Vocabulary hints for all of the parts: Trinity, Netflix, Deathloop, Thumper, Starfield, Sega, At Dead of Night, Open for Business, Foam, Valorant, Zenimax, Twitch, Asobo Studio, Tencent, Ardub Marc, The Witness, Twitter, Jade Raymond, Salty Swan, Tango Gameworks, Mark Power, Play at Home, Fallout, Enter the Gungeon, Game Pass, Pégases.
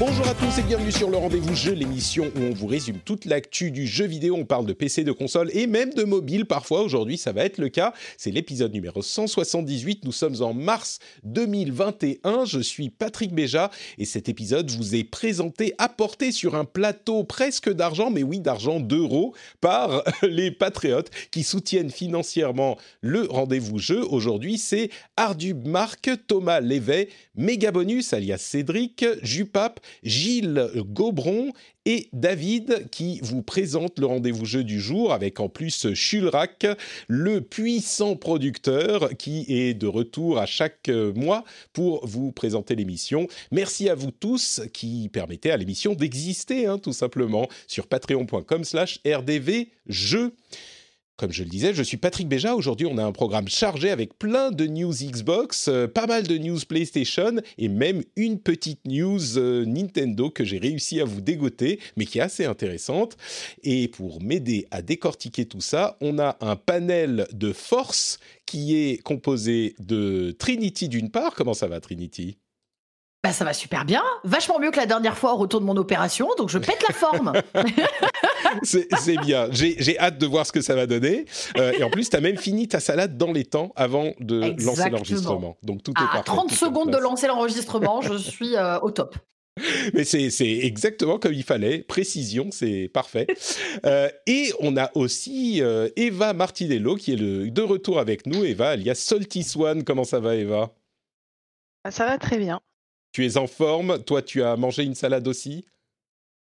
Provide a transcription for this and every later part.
Bonjour à tous et bienvenue sur le Rendez-vous Jeu, l'émission où on vous résume toute l'actu du jeu vidéo. On parle de PC, de console et même de mobile parfois. Aujourd'hui, ça va être le cas. C'est l'épisode numéro 178. Nous sommes en mars 2021. Je suis Patrick Béja et cet épisode vous est présenté, apporté sur un plateau presque d'argent, mais oui, d'argent d'euros, par les patriotes qui soutiennent financièrement le Rendez-vous Jeu. Aujourd'hui, c'est Ardub Marc, Thomas Lévet, MegaBonus, alias Cédric, Jupap, Gilles Gobron et David qui vous présente le rendez-vous jeu du jour avec en plus Chulrac, le puissant producteur qui est de retour à chaque mois pour vous présenter l'émission. Merci à vous tous qui permettez à l'émission d'exister tout simplement sur patreon.com/rdvjeux. Comme je le disais, je suis Patrick Béja. Aujourd'hui, on a un programme chargé avec plein de news Xbox, pas mal de news PlayStation et même une petite news Nintendo que j'ai réussi à vous dégoter, mais qui est assez intéressante. Et pour m'aider à décortiquer tout ça, on a un panel de force qui est composé de Trinity d'une part. Comment ça va, Trinity ? Bah ça va super bien, vachement mieux que la dernière fois au retour de mon opération, donc je pète la forme. C'est bien, j'ai hâte de voir ce que ça va donner. Et en plus, tu as même fini ta salade dans les temps avant de lancer l'enregistrement. Donc tout est parfait. À 30 secondes de lancer l'enregistrement, je suis au top. Mais c'est exactement comme il fallait, précision, c'est parfait. Et on a aussi Eva Martinello qui est de retour avec nous. Eva, alias Salty Swan, comment ça va Eva ? Ça va très bien. Tu es en forme, toi tu as mangé une salade aussi ?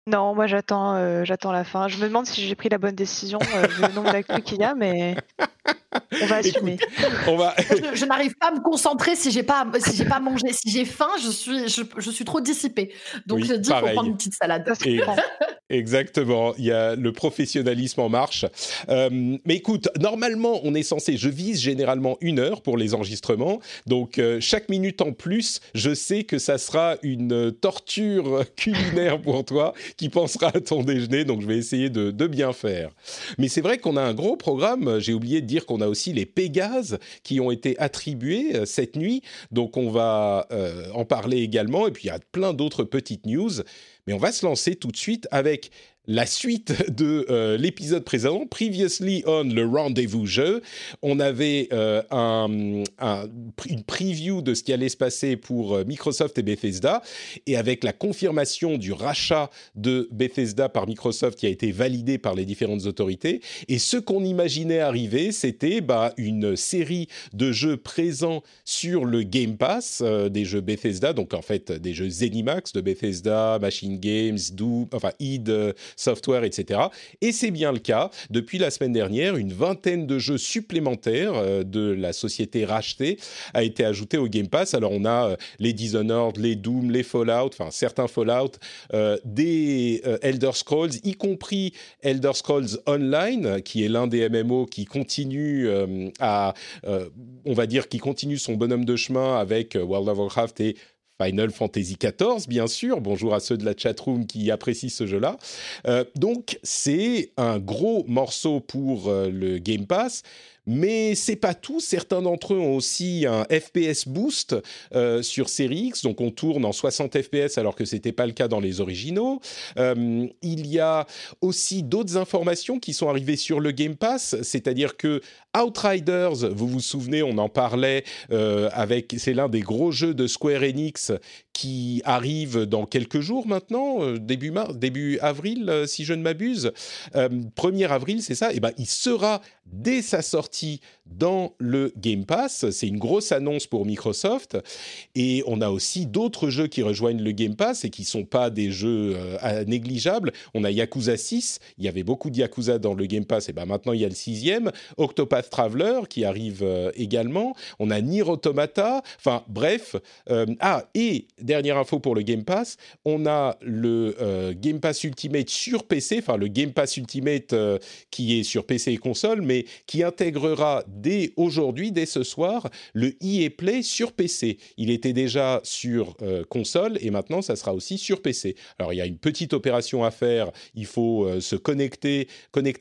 Non, moi j'attends la fin. Je me demande si j'ai pris la bonne décision vu le nombre d'actu qu'il y a, mais on va assumer. Je n'arrive pas à me concentrer si j'ai pas mangé. Si j'ai faim, je suis trop dissipée. Donc oui, je dis qu'il faut prendre une petite salade. Exactement, il y a le professionnalisme en marche. Mais écoute, normalement, je vise généralement 1 heure pour les enregistrements. Donc, chaque minute en plus, je sais que ça sera une torture culinaire pour toi qui pensera à ton déjeuner. Donc, je vais essayer de bien faire. Mais c'est vrai qu'on a un gros programme. J'ai oublié de dire qu'on a aussi les Pégases qui ont été attribués cette nuit. Donc, on va en parler également. Et puis, il y a plein d'autres petites news. Mais on va se lancer tout de suite avec la suite de l'épisode présent, Previously on le rendez-vous jeu. On avait une preview de ce qui allait se passer pour Microsoft et Bethesda. Et avec la confirmation du rachat de Bethesda par Microsoft qui a été validé par les différentes autorités. Et ce qu'on imaginait arriver, c'était une série de jeux présents sur le Game Pass, des jeux Bethesda, donc en fait des jeux Zenimax de Bethesda, Machine Games, Doom, enfin id Software, etc. Et c'est bien le cas. Depuis la semaine dernière, une vingtaine de jeux supplémentaires de la société rachetée a été ajouté au Game Pass. Alors, on a les Dishonored, les Doom, les Fallout, enfin, certains Fallout, des Elder Scrolls, y compris Elder Scrolls Online, qui est l'un des MMO qui continue qui continue son bonhomme de chemin avec World of Warcraft et Final Fantasy XIV, bien sûr. Bonjour à ceux de la chatroom qui apprécient ce jeu-là. Donc, c'est un gros morceau pour le Game Pass. Mais c'est pas tout. Certains d'entre eux ont aussi un FPS boost sur Series X. Donc, on tourne en 60 FPS alors que c'était pas le cas dans les originaux. Il y a aussi d'autres informations qui sont arrivées sur le Game Pass. C'est-à-dire que Outriders, vous vous souvenez, on en parlait, c'est l'un des gros jeux de Square Enix qui arrive dans quelques jours maintenant, début avril, si je ne m'abuse. 1er avril, c'est ça. Et ben, il sera dès sa sortie dans le Game Pass. C'est une grosse annonce pour Microsoft. Et on a aussi d'autres jeux qui rejoignent le Game Pass et qui ne sont pas des jeux négligeables. On a Yakuza 6. Il y avait beaucoup de Yakuza dans le Game Pass. Et ben, maintenant, il y a le 6e. Octopath Traveler qui arrive également. On a Nier Automata. Enfin, bref. Et dernière info pour le Game Pass, on a le Game Pass Ultimate sur PC, enfin le Game Pass Ultimate qui est sur PC et console, mais qui intégrera dès aujourd'hui, dès ce soir, le EA Play sur PC. Il était déjà sur console et maintenant ça sera aussi sur PC. Alors il y a une petite opération à faire, il faut se connecter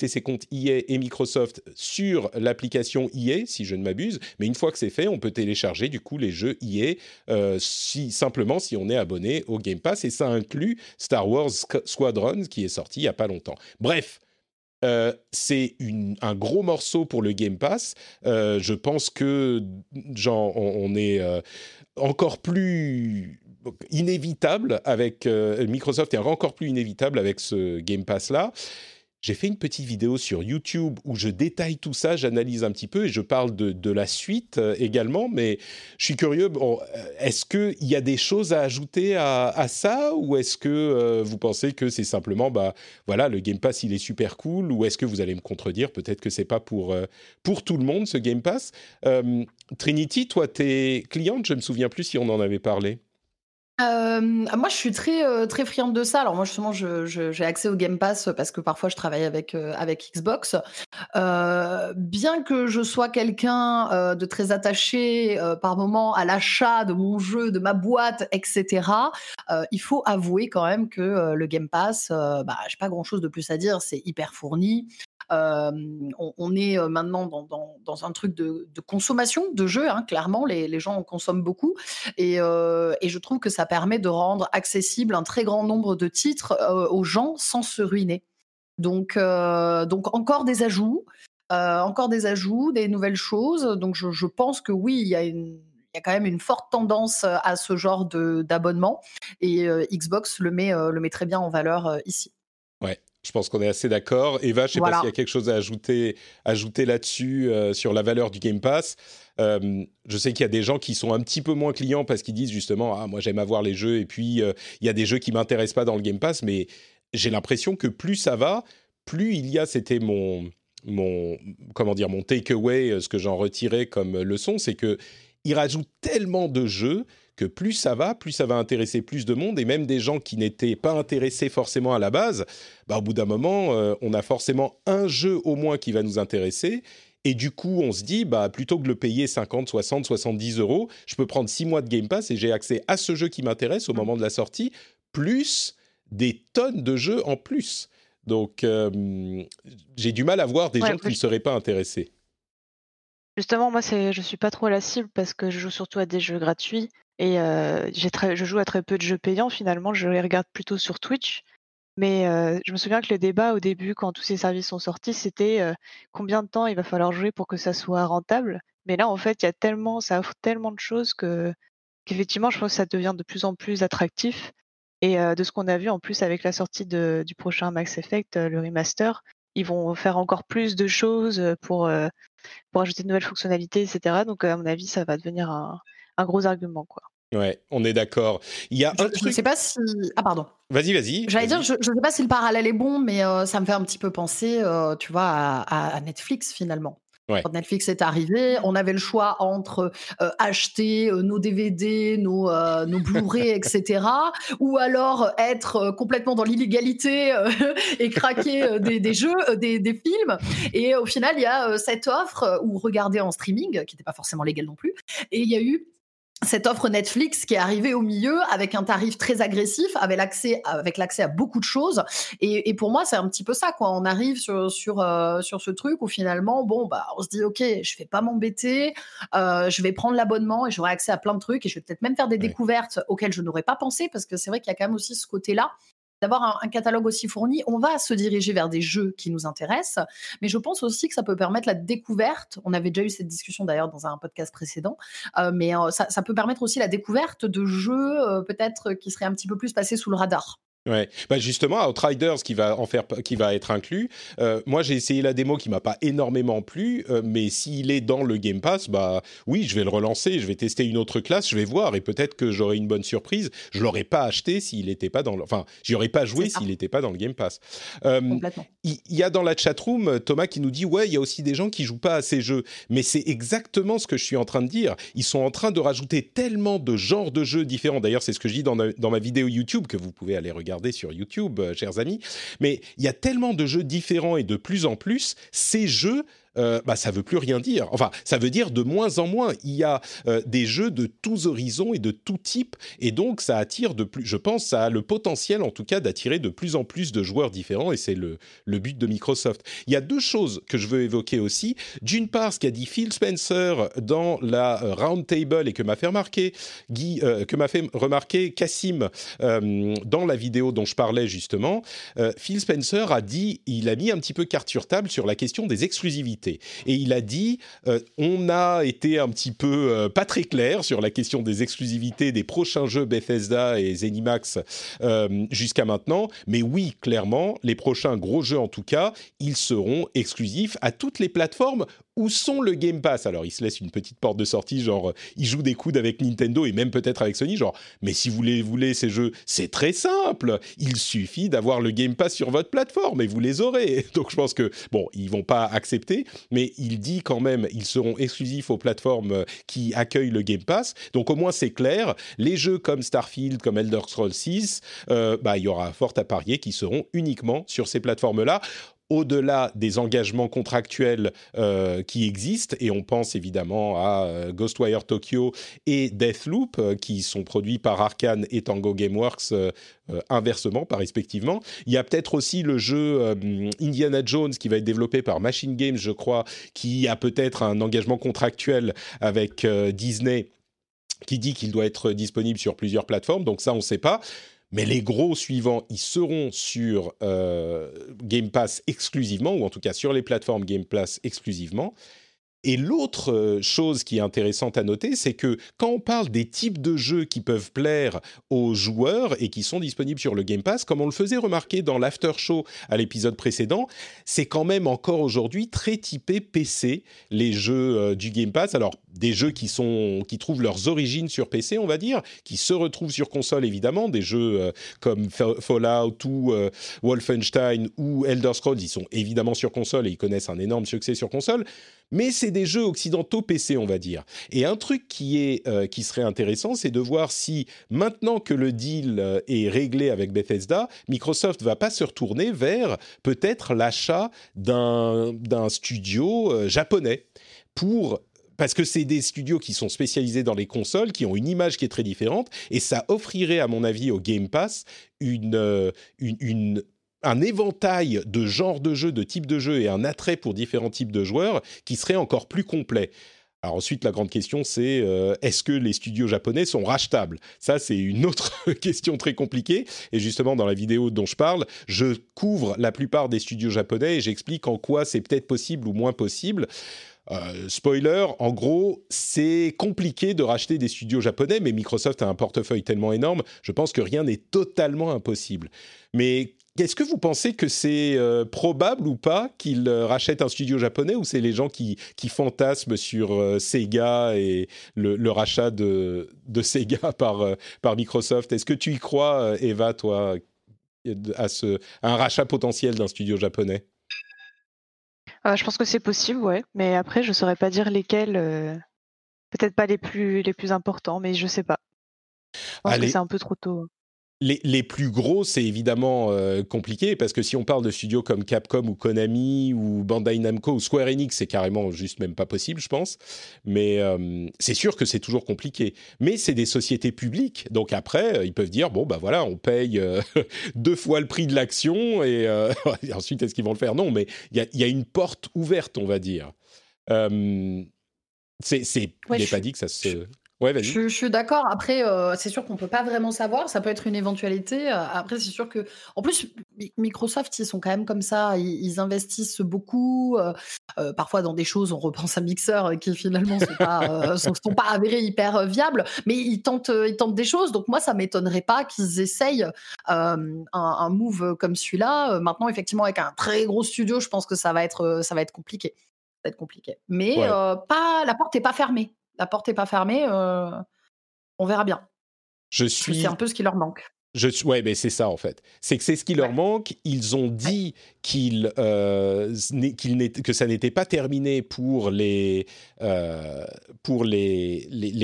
ses comptes EA et Microsoft sur l'application EA, si je ne m'abuse, mais une fois que c'est fait, on peut télécharger du coup les jeux EA si on est abonné au Game Pass, et ça inclut Star Wars Squadron qui est sorti il n'y a pas longtemps. Bref, c'est un gros morceau pour le Game Pass. Je pense que on est encore plus inévitable avec Microsoft est encore plus inévitable avec ce Game Pass-là. J'ai fait une petite vidéo sur YouTube où je détaille tout ça, j'analyse un petit peu et je parle de la suite également, mais je suis curieux, est-ce qu'il y a des choses à ajouter à ça, ou est-ce que vous pensez que c'est simplement, voilà, le Game Pass il est super cool, ou est-ce que vous allez me contredire, peut-être que c'est pas pour tout le monde ce Game Pass. Trinity, toi t'es cliente, je me souviens plus si on en avait parlé. Moi, je suis très friande de ça. Alors moi, justement, j'ai accès au Game Pass parce que parfois, je travaille avec Xbox. Bien que je sois quelqu'un de très attaché par moment à l'achat de mon jeu, de ma boîte, etc., il faut avouer quand même que le Game Pass, j'ai pas grand-chose de plus à dire. C'est hyper fourni. On est maintenant dans un truc de consommation de jeux, hein, clairement, les gens en consomment beaucoup, et je trouve que ça permet de rendre accessible un très grand nombre de titres aux gens sans se ruiner. Donc encore des ajouts, des nouvelles choses, donc je pense que oui, il y a quand même une forte tendance à ce genre d'abonnement, et Xbox le met très bien en valeur ici. Ouais. Je pense qu'on est assez d'accord. Eva, je ne sais pas s'il y a quelque chose à ajouter là-dessus, sur la valeur du Game Pass. Je sais qu'il y a des gens qui sont un petit peu moins clients parce qu'ils disent justement « Ah, moi, j'aime avoir les jeux. » Et puis, il y a des jeux qui ne m'intéressent pas dans le Game Pass. Mais j'ai l'impression que plus ça va, plus il y a... C'était mon takeaway, ce que j'en retirais comme leçon, c'est qu'ils rajoutent tellement de jeux... que plus ça va intéresser plus de monde, et même des gens qui n'étaient pas intéressés forcément à la base, au bout d'un moment, on a forcément un jeu au moins qui va nous intéresser, et du coup, on se dit, plutôt que de le payer 50, 60, 70 euros, je peux prendre 6 mois de Game Pass et j'ai accès à ce jeu qui m'intéresse au moment de la sortie, plus des tonnes de jeux en plus. Donc, j'ai du mal à voir des gens qui ne seraient pas intéressés. Justement, moi, je ne suis pas trop la cible parce que je joue surtout à des jeux gratuits. Et je joue à très peu de jeux payants, finalement, je les regarde plutôt sur Twitch. Mais je me souviens que le débat au début, quand tous ces services sont sortis, c'était combien de temps il va falloir jouer pour que ça soit rentable. Mais là, en fait, ça offre tellement de choses qu'effectivement, je pense que ça devient de plus en plus attractif. Et de ce qu'on a vu, en plus, avec la sortie du prochain Max Effect, le remaster, ils vont faire encore plus de choses pour ajouter de nouvelles fonctionnalités, etc. Donc, à mon avis, ça va devenir un gros argument, quoi. Ouais, on est d'accord. Il y a un truc... Je sais pas si... Ah, pardon. Vas-y. J'allais dire, je sais pas si le parallèle est bon, mais ça me fait un petit peu penser, tu vois, à Netflix, finalement. Ouais. Quand Netflix est arrivé, on avait le choix entre acheter nos DVD, nos Blu-ray, etc. Ou alors être complètement dans l'illégalité et craquer des jeux, des films. Et au final, il y a cette offre, ou regarder en streaming, qui n'était pas forcément légale non plus. Et il y a eu cette offre Netflix qui est arrivée au milieu avec un tarif très agressif, avec l'accès à beaucoup de choses. Et pour moi, c'est un petit peu ça, quoi. On arrive sur ce truc où finalement, on se dit, OK, je vais pas m'embêter, je vais prendre l'abonnement et j'aurai accès à plein de trucs et je vais peut-être même faire des découvertes auxquelles je n'aurais pas pensé, parce que c'est vrai qu'il y a quand même aussi ce côté-là d'avoir un catalogue aussi fourni, on va se diriger vers des jeux qui nous intéressent, mais je pense aussi que ça peut permettre la découverte, on avait déjà eu cette discussion d'ailleurs dans un podcast précédent, mais ça peut permettre aussi la découverte de jeux peut-être qui seraient un petit peu plus passés sous le radar. Ouais, bah justement Outriders qui va être inclus, moi j'ai essayé la démo qui m'a pas énormément plu, mais s'il est dans le Game Pass, bah oui je vais le relancer, je vais tester une autre classe, je vais voir et peut-être que j'aurai une bonne surprise. Je l'aurais pas acheté s'il était pas dans le... enfin j'y aurais pas joué s'il était pas dans le Game Pass. Complètement. Il y a dans la chatroom Thomas qui nous dit ouais il y a aussi des gens qui jouent pas à ces jeux, mais c'est exactement ce que je suis en train de dire. Ils sont en train de rajouter tellement de genres de jeux différents. D'ailleurs c'est ce que je dis dans ma vidéo YouTube que vous pouvez aller regarder sur YouTube, chers amis, mais il y a tellement de jeux différents et de plus en plus, ces jeux, ça veut plus rien dire. Enfin, ça veut dire de moins en moins. Il y a des jeux de tous horizons et de tout type, et donc ça attire de plus. Je pense ça a le potentiel, en tout cas, d'attirer de plus en plus de joueurs différents, et c'est le but de Microsoft. Il y a deux choses que je veux évoquer aussi. D'une part, ce qu'a dit Phil Spencer dans la round table et que m'a fait remarquer Guy, Cassim dans la vidéo dont je parlais justement, Phil Spencer a dit, il a mis un petit peu carte sur table sur la question des exclusivités. Et il a dit, on a été un petit peu pas très clair sur la question des exclusivités des prochains jeux Bethesda et Zenimax jusqu'à maintenant. Mais oui, clairement, les prochains gros jeux en tout cas, ils seront exclusifs à toutes les plateformes où sont le Game Pass. Alors, il se laisse une petite porte de sortie, genre, il joue des coudes avec Nintendo et même peut-être avec Sony, genre, mais si vous les voulez, ces jeux, c'est très simple. Il suffit d'avoir le Game Pass sur votre plateforme et vous les aurez. Donc, je pense que, bon, ils vont pas accepter, mais il dit quand même, ils seront exclusifs aux plateformes qui accueillent le Game Pass. Donc, au moins, c'est clair. Les jeux comme Starfield, comme Elder Scrolls 6, il y aura fort à parier qu'ils seront uniquement sur ces plateformes-là, au-delà des engagements contractuels qui existent, et on pense évidemment à Ghostwire Tokyo et Deathloop, qui sont produits par Arkane et Tango Gameworks, inversement, par respectivement. Il y a peut-être aussi le jeu Indiana Jones, qui va être développé par Machine Games, je crois, qui a peut-être un engagement contractuel avec Disney, qui dit qu'il doit être disponible sur plusieurs plateformes, donc ça, on ne sait pas. Mais les gros suivants, ils seront sur Game Pass exclusivement, ou en tout cas sur les plateformes Game Pass exclusivement. Et l'autre chose qui est intéressante à noter, c'est que quand on parle des types de jeux qui peuvent plaire aux joueurs et qui sont disponibles sur le Game Pass, comme on le faisait remarquer dans l'after show à l'épisode précédent, c'est quand même encore aujourd'hui très typé PC, les jeux du Game Pass. Alors, des jeux qui trouvent leurs origines sur PC, on va dire, qui se retrouvent sur console, évidemment. Des jeux comme Fallout ou Wolfenstein ou Elder Scrolls, ils sont évidemment sur console et ils connaissent un énorme succès sur console. Mais c'est des jeux occidentaux PC, on va dire. Et un truc qui serait intéressant, c'est de voir si, maintenant que le deal est réglé avec Bethesda, Microsoft ne va pas se retourner vers, peut-être, l'achat d'un studio japonais parce que c'est des studios qui sont spécialisés dans les consoles, qui ont une image qui est très différente, et ça offrirait, à mon avis, au Game Pass, un éventail de genres de jeux, de types de jeux et un attrait pour différents types de joueurs qui serait encore plus complet. Alors ensuite, la grande question, c'est est-ce que les studios japonais sont rachetables ? Ça, c'est une autre question très compliquée. Et justement, dans la vidéo dont je parle, je couvre la plupart des studios japonais et j'explique en quoi c'est peut-être possible ou moins possible. Spoiler, en gros, c'est compliqué de racheter des studios japonais, mais Microsoft a un portefeuille tellement énorme, je pense que rien n'est totalement impossible. Mais est-ce que vous pensez que c'est probable ou pas qu'ils rachètent un studio japonais, ou c'est les gens qui fantasment sur Sega et le rachat de Sega par Microsoft ? Est-ce que tu y crois, Eva, toi, à un rachat potentiel d'un studio japonais ? Je pense que c'est possible, ouais. Mais après, je ne saurais pas dire lesquels. Peut-être pas les plus importants, mais je ne sais pas. Je pense que c'est un peu trop tôt. Les plus gros, c'est évidemment compliqué, parce que si on parle de studios comme Capcom ou Konami ou Bandai Namco ou Square Enix, c'est carrément juste même pas possible, je pense. Mais c'est sûr que c'est toujours compliqué. Mais c'est des sociétés publiques, donc après, ils peuvent dire, bon, bah voilà, on paye 2 fois le prix de l'action, et ensuite, est-ce qu'ils vont le faire ? Non, mais il y a une porte ouverte, on va dire. C'est, il n'est pas dit que ça se... Ouais, vas-y. Je suis d'accord. Après, c'est sûr qu'on peut pas vraiment savoir. Ça peut être une éventualité. Après, c'est sûr que, en plus, Microsoft, ils sont quand même comme ça. Ils investissent beaucoup. Parfois, dans des choses, on repense à Mixer, qui finalement sont pas avérés hyper viables. Mais ils tentent des choses. Donc moi, ça m'étonnerait pas qu'ils essayent un move comme celui-là. Maintenant, effectivement, avec un très gros studio, je pense que ça va être compliqué. Ça va être compliqué. Mais ouais. La porte n'est pas fermée. La porte n'est pas fermée. On verra bien. C'est un peu ce qui leur manque. Ouais, mais c'est ça en fait. C'est que c'est ce qui leur manque. Ils ont dit que ça n'était pas terminé pour les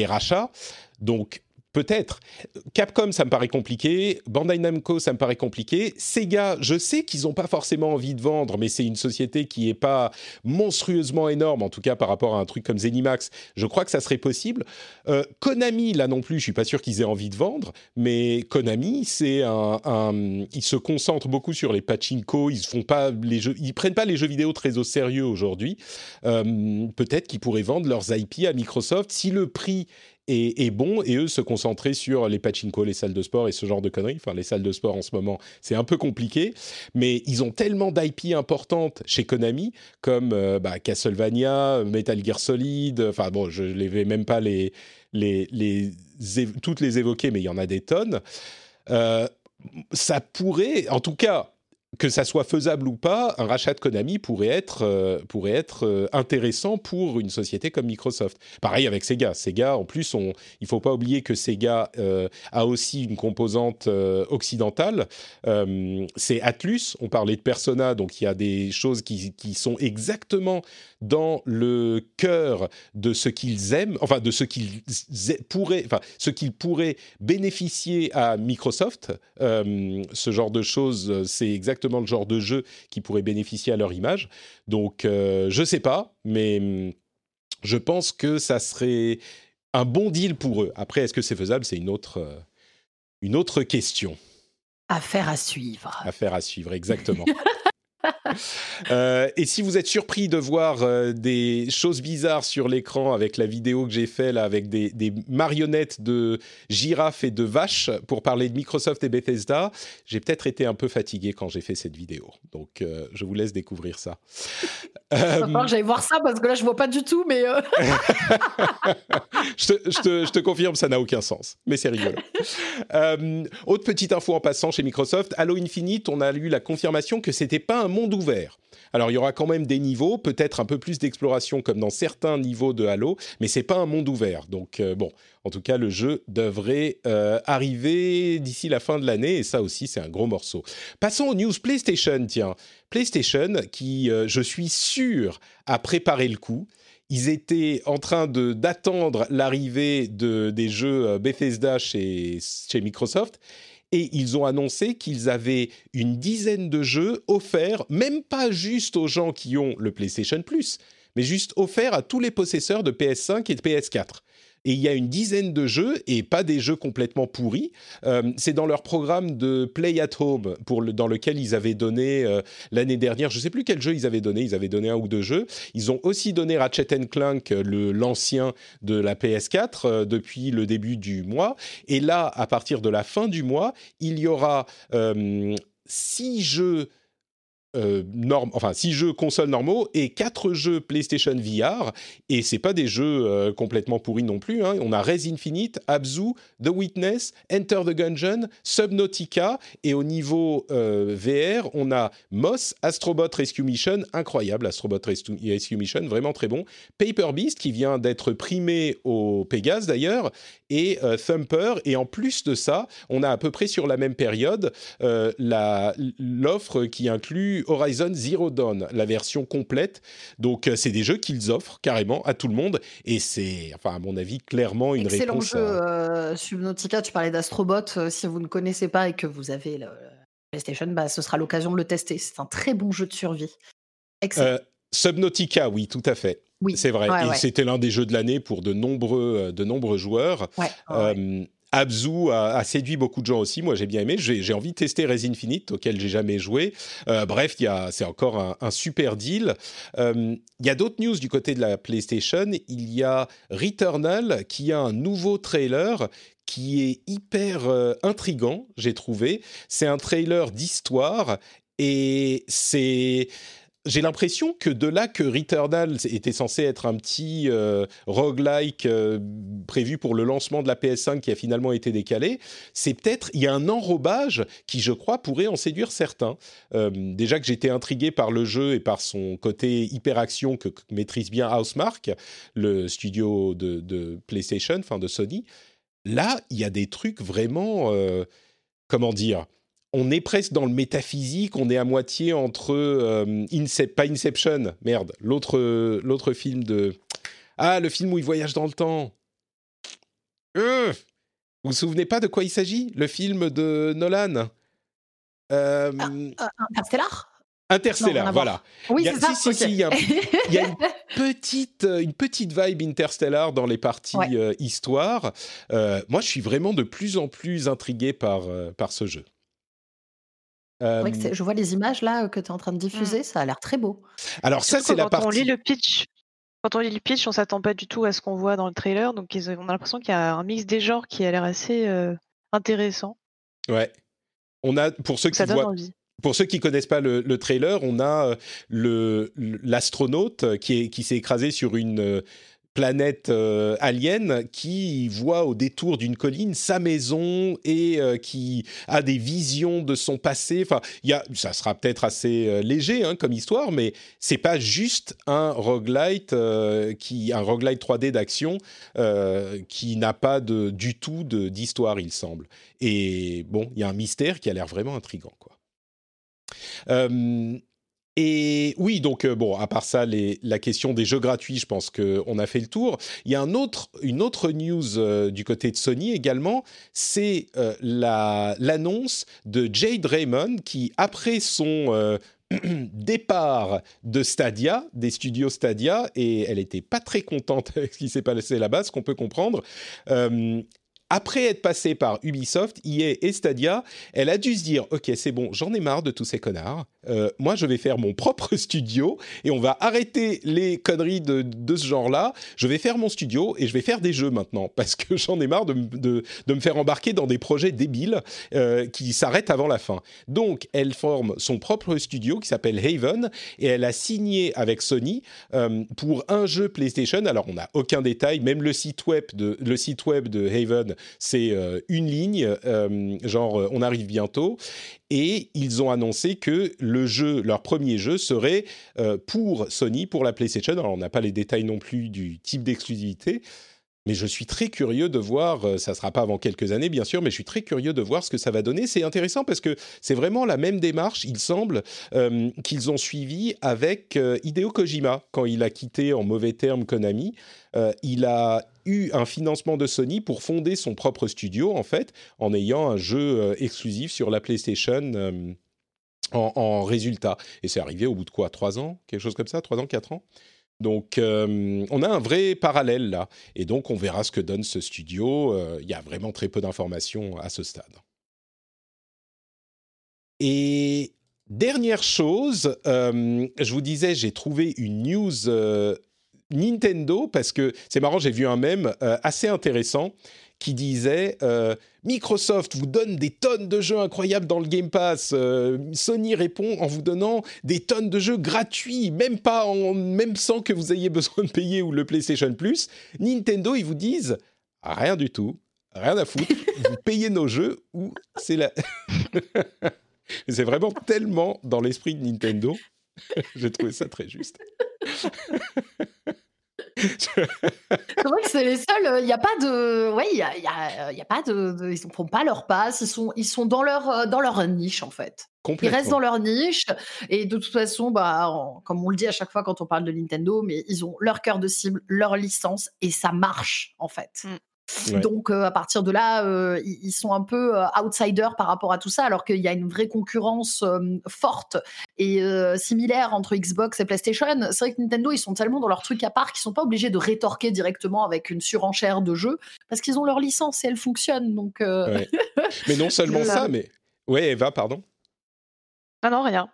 rachats. Donc peut-être. Capcom, ça me paraît compliqué. Bandai Namco, ça me paraît compliqué. Sega, je sais qu'ils n'ont pas forcément envie de vendre, mais c'est une société qui n'est pas monstrueusement énorme, en tout cas par rapport à un truc comme Zenimax. Je crois que ça serait possible. Konami, là non plus, je ne suis pas sûr qu'ils aient envie de vendre, mais Konami, ils se concentrent beaucoup sur les pachinko. Ils prennent pas les jeux vidéo très au sérieux aujourd'hui. Peut-être qu'ils pourraient vendre leurs IP à Microsoft si le prix est bon, et eux se concentrer sur les pachinko, les salles de sport et ce genre de conneries. Enfin, les salles de sport en ce moment, c'est un peu compliqué, mais ils ont tellement d'IP importantes chez Konami, comme Castlevania, Metal Gear Solid, enfin bon, je ne vais même pas toutes les évoquer, mais il y en a des tonnes. Ça pourrait, en tout cas, que ça soit faisable ou pas, un rachat de Konami pourrait être intéressant pour une société comme Microsoft. Pareil avec Sega. Sega, en plus, il ne faut pas oublier que Sega a aussi une composante occidentale. C'est Atlus, on parlait de Persona, donc il y a des choses qui sont exactement dans le cœur de ce qu'ils aiment, enfin de ce qu'ils pourraient bénéficier à Microsoft. Ce genre de choses, c'est exactement le genre de jeu qui pourrait bénéficier à leur image. Donc, je sais pas, mais je pense que ça serait un bon deal pour eux. Après, est-ce que c'est faisable ? C'est une autre question. Affaire à suivre. Affaire à suivre, exactement. Et si vous êtes surpris de voir des choses bizarres sur l'écran avec la vidéo que j'ai fait là, avec des marionnettes de girafes et de vaches pour parler de Microsoft et Bethesda, j'ai peut-être été un peu fatigué quand j'ai fait cette vidéo. Donc je vous laisse découvrir ça. J'allais voir ça parce que là je vois pas du tout, mais je te confirme, ça n'a aucun sens, mais c'est rigolo. Autre petite info en passant chez Microsoft, Halo Infinite, on a eu la confirmation que c'était pas un monde ouvert. Alors il y aura quand même des niveaux, peut-être un peu plus d'exploration comme dans certains niveaux de Halo, mais c'est pas un monde ouvert. Donc en tout cas le jeu devrait arriver d'ici la fin de l'année, et ça aussi c'est un gros morceau. Passons aux news PlayStation, tiens. PlayStation qui, je suis sûr, a préparé le coup. Ils étaient en train d'attendre l'arrivée des jeux Bethesda chez Microsoft. Et ils ont annoncé qu'ils avaient une dizaine de jeux offerts, même pas juste aux gens qui ont le PlayStation Plus, mais juste offerts à tous les possesseurs de PS5 et de PS4. Et il y a une dizaine de jeux, et pas des jeux complètement pourris. C'est dans leur programme de Play at Home, dans lequel ils avaient donné l'année dernière, je ne sais plus quel jeu ils avaient donné un ou deux jeux. Ils ont aussi donné Ratchet & Clank, l'ancien de la PS4, depuis le début du mois. Et là, à partir de la fin du mois, il y aura 6 jeux... enfin 6 jeux consoles normaux et 4 jeux PlayStation VR, et c'est pas des jeux complètement pourris non plus, hein. On a Res Infinite, Abzu, The Witness, Enter the Gungeon, Subnautica, et au niveau VR on a Moss, Astro Bot Rescue Mission, incroyable Astro Bot Rescue Mission, vraiment très bon, Paper Beast qui vient d'être primé au Pégase d'ailleurs, et Thumper. Et en plus de ça, on a à peu près sur la même période l'offre qui inclut Horizon Zero Dawn, la version complète. Donc, c'est des jeux qu'ils offrent carrément à tout le monde. Et c'est, enfin, à mon avis, clairement une réponse. Excellent jeu, Subnautica. Tu parlais d'Astrobot. Si vous ne connaissez pas et que vous avez le PlayStation, ce sera l'occasion de le tester. C'est un très bon jeu de survie. Excellent. Subnautica, oui, tout à fait. Oui. C'est vrai. Ouais, et c'était l'un des jeux de l'année pour de nombreux joueurs. Ouais, ouais. Abzu a séduit beaucoup de gens aussi. Moi, j'ai bien aimé. J'ai envie de tester Res Infinite, auquel j'ai jamais joué. Bref, c'est encore un super deal. Il y a d'autres news du côté de la PlayStation. Il y a Returnal qui a un nouveau trailer qui est hyper intriguant, j'ai trouvé. C'est un trailer d'histoire et c'est... J'ai l'impression que de là que Returnal était censé être un petit roguelike prévu pour le lancement de la PS5 qui a finalement été décalé, c'est peut-être, il y a un enrobage qui, je crois, pourrait en séduire certains. Déjà que j'étais intrigué par le jeu et par son côté hyper-action que maîtrise bien House Marc, le studio de PlayStation, enfin de Sony. Là, il y a des trucs vraiment... comment dire ? On est presque dans le métaphysique, on est à moitié entre... l'autre film de... Ah, le film où il voyage dans le temps. Vous vous souvenez pas de quoi il s'agit ? Le film de Nolan. Interstellar, voilà. Oui, c'est ça. Il y a une petite vibe Interstellar dans les parties histoire. Moi, je suis vraiment de plus en plus intrigué par ce jeu. C'est vrai que je vois les images là que tu es en train de diffuser, ça a l'air très beau. Alors ça, c'est la partie... Quand on lit le pitch, on s'attend pas du tout à ce qu'on voit dans le trailer, donc on a l'impression qu'il y a un mix des genres qui a l'air assez intéressant. Ouais. Pour ceux qui connaissent pas le trailer, on a l'astronaute qui s'est écrasé sur une planète alien qui voit au détour d'une colline sa maison et qui a des visions de son passé. Enfin, ça sera peut-être assez léger comme histoire, mais c'est pas juste un roguelite 3D d'action qui n'a pas du tout d'histoire, il semble. Et bon, il y a un mystère qui a l'air vraiment intriguant, quoi. Et oui, donc à part ça, la question des jeux gratuits, je pense qu'on a fait le tour. Il y a une autre news du côté de Sony également, c'est l'annonce de Jade Raymond qui, après son départ de Stadia, des studios Stadia, et elle n'était pas très contente avec ce qui s'est passé là-bas, ce qu'on peut comprendre. Après être passée par Ubisoft, EA et Stadia, elle a dû se dire « Ok, c'est bon, j'en ai marre de tous ces connards. Moi, je vais faire mon propre studio et on va arrêter les conneries de ce genre-là. Je vais faire mon studio et je vais faire des jeux maintenant parce que j'en ai marre de me faire embarquer dans des projets débiles qui s'arrêtent avant la fin. » Donc, elle forme son propre studio qui s'appelle Haven et elle a signé avec Sony pour un jeu PlayStation. Alors, on n'a aucun détail, même le site web de Haven, c'est une ligne, genre on arrive bientôt, et ils ont annoncé que leur premier jeu serait pour Sony, pour la PlayStation. Alors on n'a pas les détails non plus du type d'exclusivité, mais je suis très curieux de voir, ça ne sera pas avant quelques années bien sûr, mais je suis très curieux de voir ce que ça va donner. C'est intéressant parce que c'est vraiment la même démarche, il semble, qu'ils ont suivi avec Hideo Kojima, quand il a quitté en mauvais termes Konami. Il a eu un financement de Sony pour fonder son propre studio, en fait, en ayant un jeu exclusif sur la PlayStation en résultat. Et c'est arrivé au bout de 3 ans, quelque chose comme ça, 4 ans. Donc, on a un vrai parallèle là. Et donc, on verra ce que donne ce studio. Il y a vraiment très peu d'informations à ce stade. Et dernière chose, je vous disais, j'ai trouvé une news Nintendo, parce que c'est marrant, j'ai vu un mème assez intéressant qui disait Microsoft vous donne des tonnes de jeux incroyables dans le Game Pass. Sony répond en vous donnant des tonnes de jeux gratuits, même sans que vous ayez besoin de payer ou le PlayStation Plus. Nintendo, ils vous disent rien du tout, rien à foutre. Vous payez nos jeux ou c'est là. C'est vraiment tellement dans l'esprit de Nintendo. J'ai trouvé ça très juste. C'est vrai que c'est les seuls. Il n'y a pas de. Ouais, il y a pas de. Ils ne font pas leur passe. Ils sont dans leur niche en fait. Ils restent dans leur niche et de toute façon, comme on le dit à chaque fois quand on parle de Nintendo, mais ils ont leur cœur de cible, leur licence et ça marche en fait. Ouais. Donc, à partir de là, ils sont un peu outsiders par rapport à tout ça, alors qu'il y a une vraie concurrence forte et similaire entre Xbox et PlayStation. C'est vrai que Nintendo, ils sont tellement dans leur truc à part qu'ils sont pas obligés de rétorquer directement avec une surenchère de jeux parce qu'ils ont leur licence et elle fonctionne. Donc, ouais. Mais non seulement ça, mais... Oui, Eva, pardon. Ah non, rien.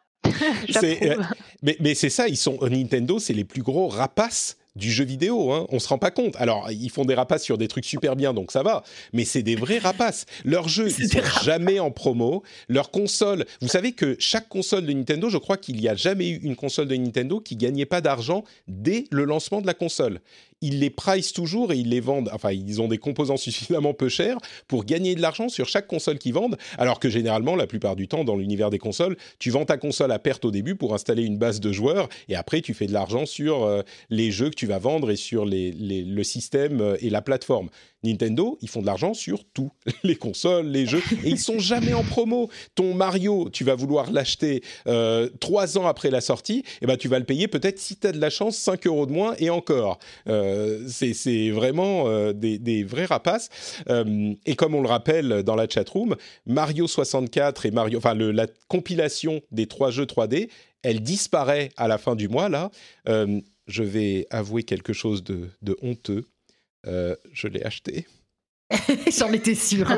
Mais c'est ça, ils sont, Nintendo, c'est les plus gros rapaces du jeu vidéo, hein. On se rend pas compte. Alors, ils font des rapaces sur des trucs super bien, donc ça va. Mais c'est des vrais rapaces. Leurs jeux, ils sont jamais en promo. Leurs consoles, vous savez que chaque console de Nintendo, je crois qu'il n'y a jamais eu une console de Nintendo qui gagnait pas d'argent dès le lancement de la console. Ils les pricent toujours et ils les vendent. Enfin, ils ont des composants suffisamment peu chers pour gagner de l'argent sur chaque console qu'ils vendent. Alors que généralement, la plupart du temps, dans l'univers des consoles, tu vends ta console à perte au début pour installer une base de joueurs et après, tu fais de l'argent sur les jeux que tu vas vendre et sur le système et la plateforme. Nintendo, ils font de l'argent sur tout. Les consoles, les jeux. Et ils sont jamais en promo. Ton Mario, tu vas vouloir l'acheter 3 ans après la sortie. Eh ben, tu vas le payer peut-être, si tu as de la chance, 5 euros de moins et encore. C'est vraiment des vrais rapaces. Et comme on le rappelle dans la chatroom, Mario 64 et Mario... Enfin, la compilation des 3 jeux 3D, elle disparaît à la fin du mois, là. Je vais avouer quelque chose de honteux. Je l'ai acheté. J'en étais sûre.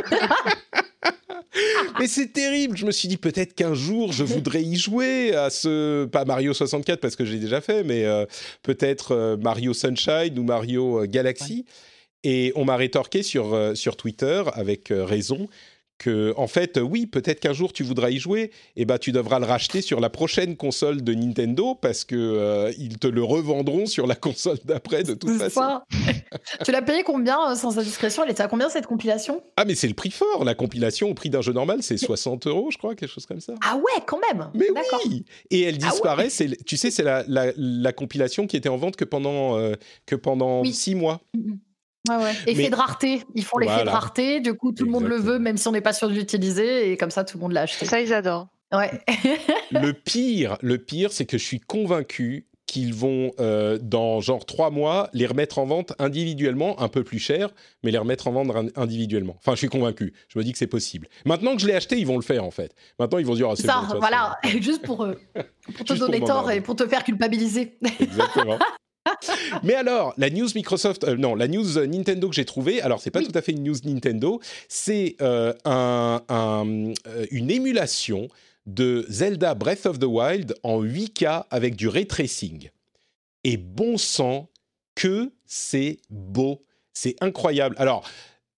Mais c'est terrible. Je me suis dit peut-être qu'un jour je voudrais y jouer à ce, pas Mario 64 parce que j'ai déjà fait, mais peut-être Mario Sunshine ou Mario Galaxy. Ouais. Et on m'a rétorqué sur Twitter avec raison que en fait oui, peut-être qu'un jour tu voudras y jouer. Et ben tu devras le racheter sur la prochaine console de Nintendo parce que ils te le revendront sur la console d'après de toute façon. Tu l'as payé combien sans indiscrétion? Elle était à combien cette compilation? Ah mais c'est le prix fort, la compilation au prix d'un jeu normal c'est 60 euros je crois, quelque chose comme ça. Ah ouais quand même. Mais d'accord. Oui. Et elle disparaît, ah ouais. C'est, tu sais c'est la compilation qui était en vente que pendant 6 mois. Mm-hmm. Ah ouais. Effet de rareté, ils font l'effet de rareté, du coup tout le monde le veut même si on n'est pas sûr de l'utiliser et comme ça tout le monde l'a acheté. Ça ils adorent. Ouais. Le pire c'est que je suis convaincu qu'ils vont dans genre 3 mois les remettre en vente individuellement, un peu plus cher, mais les remettre en vente individuellement. Enfin, je suis convaincu. Je me dis que c'est possible. Maintenant que je l'ai acheté, ils vont le faire en fait. Maintenant, ils vont se dire c'est ça, bon, voilà, façon, juste pour te donner tort et pour te faire culpabiliser. Exactement. Mais alors, la news Microsoft, la news Nintendo que j'ai trouvée, alors c'est pas tout à fait une news Nintendo, c'est une émulation de Zelda Breath of the Wild en 8K avec du ray tracing. Et bon sang, que c'est beau, c'est incroyable. Alors,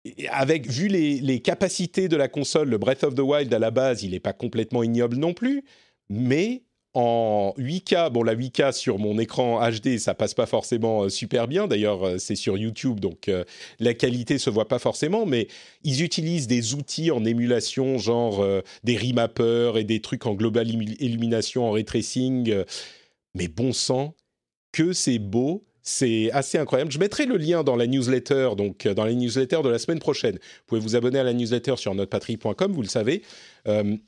vu les capacités de la console, le Breath of the Wild à la base, il n'est pas complètement ignoble non plus, mais... En 8K, bon la 8K sur mon écran HD, ça passe pas forcément super bien. D'ailleurs, c'est sur YouTube, donc la qualité se voit pas forcément. Mais ils utilisent des outils en émulation, genre des remappers et des trucs en global illumination, en ray tracing. Mais bon sang, que c'est beau, c'est assez incroyable. Je mettrai le lien dans la newsletter, donc dans la newsletter de la semaine prochaine. Vous pouvez vous abonner à la newsletter sur notrepatrick.com, vous le savez.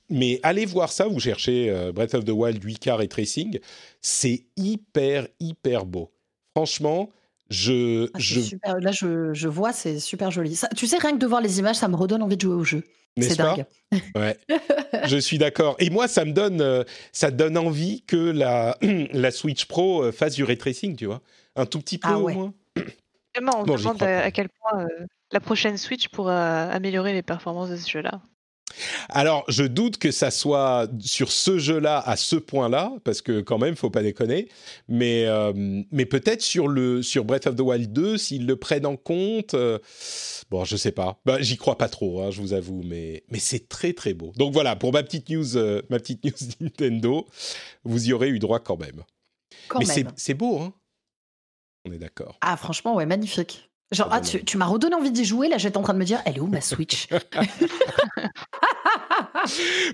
Mais allez voir ça, vous cherchez Breath of the Wild 8K Ray Tracing, c'est hyper, hyper beau. Franchement, super. Là, je vois, c'est super joli. Ça, tu sais, rien que de voir les images, ça me redonne envie de jouer au jeu. N'est-ce pas ? C'est dingue. Ouais. Je suis d'accord. Et moi, ça donne envie que la Switch Pro fasse du Ray Tracing, tu vois. Un tout petit peu au moins. Vraiment, on se demande à quel point la prochaine Switch pourra améliorer les performances de ce jeu-là. Alors, je doute que ça soit sur ce jeu-là, à ce point-là, parce que quand même, il ne faut pas déconner, mais peut-être sur Breath of the Wild 2, s'ils le prennent en compte, je ne sais pas. Bah, j'y crois pas trop, hein, je vous avoue, mais c'est très, très beau. Donc voilà, pour ma petite news Nintendo, vous y aurez eu droit quand même. Quand même. C'est beau, hein ? On est d'accord. Ah, franchement, ouais, magnifique. Genre, tu m'as redonné envie d'y jouer, là j'étais en train de me dire, elle est où ma Switch?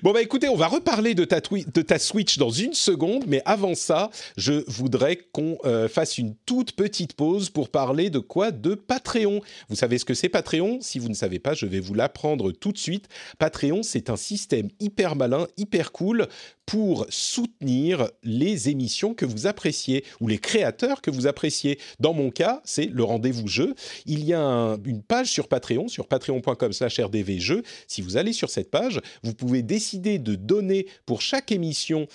Bon bah écoutez, on va reparler de ta Switch dans une seconde, mais avant ça, je voudrais qu'on fasse une toute petite pause pour parler de quoi? De Patreon. Vous savez ce que c'est Patreon? Si vous ne savez pas, je vais vous l'apprendre tout de suite. Patreon, c'est un système hyper malin, hyper cool pour soutenir les émissions que vous appréciez ou les créateurs que vous appréciez. Dans mon cas, c'est le Rendez-vous Jeu. Il y a une page sur patreon.com/rdvjeux. Si vous allez sur cette page, vous pouvez décider de donner pour chaque émission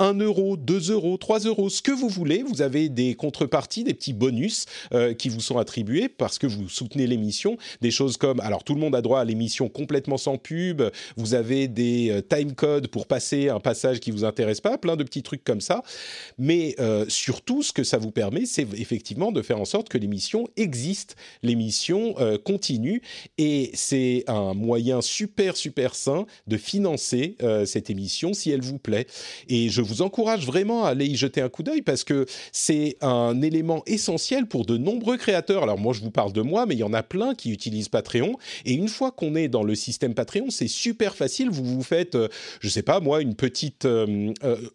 1 euro, 2 euros, 3 euros, ce que vous voulez. Vous avez des contreparties, des petits bonus qui vous sont attribués parce que vous soutenez l'émission. Des choses comme, alors tout le monde a droit à l'émission complètement sans pub, vous avez des timecodes pour passer un passage qui ne vous intéresse pas, plein de petits trucs comme ça. Mais surtout, ce que ça vous permet, c'est effectivement de faire en sorte que l'émission existe, l'émission continue. Et c'est un moyen super, super sain de financer cette émission si elle vous plaît. Et je vous encourage vraiment à aller y jeter un coup d'œil parce que c'est un élément essentiel pour de nombreux créateurs. Alors moi, je vous parle de moi, mais il y en a plein qui utilisent Patreon. Et une fois qu'on est dans le système Patreon, c'est super facile. Vous vous faites, je ne sais pas moi, une petite...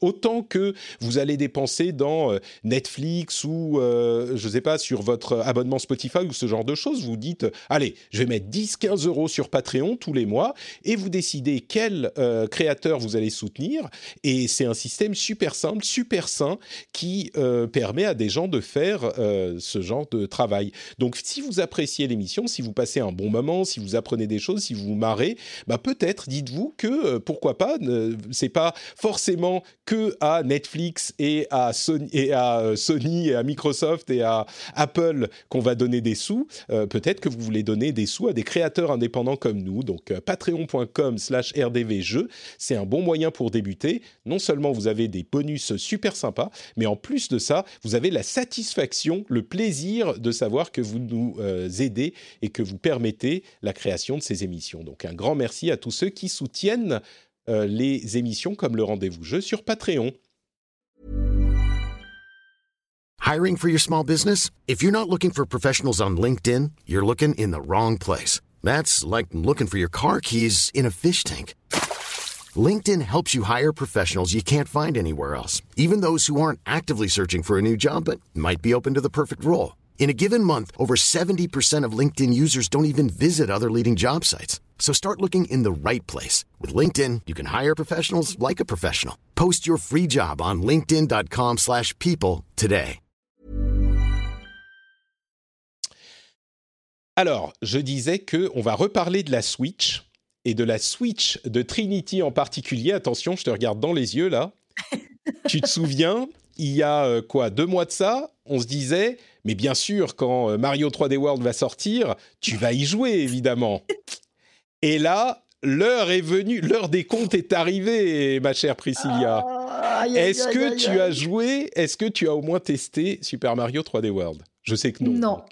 autant que vous allez dépenser dans Netflix ou, je ne sais pas, sur votre abonnement Spotify ou ce genre de choses. Vous dites, allez, je vais mettre 10-15 euros sur Patreon tous les mois et vous décidez quel créateur vous allez soutenir. Et c'est un système super simple, super sain, qui permet à des gens de faire ce genre de travail. Donc, si vous appréciez l'émission, si vous passez un bon moment, si vous apprenez des choses, si vous vous marrez, bah peut-être, dites-vous que, pourquoi pas, c'est pas forcément que à Netflix et à Sony et à Microsoft et à Apple qu'on va donner des sous. Peut-être que vous voulez donner des sous à des créateurs indépendants comme nous. Donc, patreon.com/rdvjeux, c'est un bon moyen pour débuter. Non seulement vous avez des bonus super sympas, mais en plus de ça, vous avez la satisfaction, le plaisir de savoir que vous nous aidez et que vous permettez la création de ces émissions. Donc un grand merci à tous ceux qui soutiennent les émissions comme le Rendez-vous Jeu sur Patreon. Hiring for your small business? If you're not looking for professionals on LinkedIn, you're looking in the wrong place. That's like looking for your car keys in a fish tank. LinkedIn helps you hire professionals you can't find anywhere else, even those who aren't actively searching for a new job but might be open to the perfect role. In a given month, over 70% of LinkedIn users don't even visit other leading job sites. So start looking in the right place. With LinkedIn, you can hire professionals like a professional. Post your free job on linkedin.com/people today. Alors, je disais qu'on va reparler de la Switch... et de la Switch de Trinity en particulier. Attention, je te regarde dans les yeux, là. Tu te souviens, il y a, 2 mois de ça, on se disait, mais bien sûr, quand Mario 3D World va sortir, tu vas y jouer, évidemment. Et là, l'heure est venue, l'heure des comptes est arrivée, ma chère Priscilla. Est-ce que tu as au moins testé Super Mario 3D World ? Je sais que non.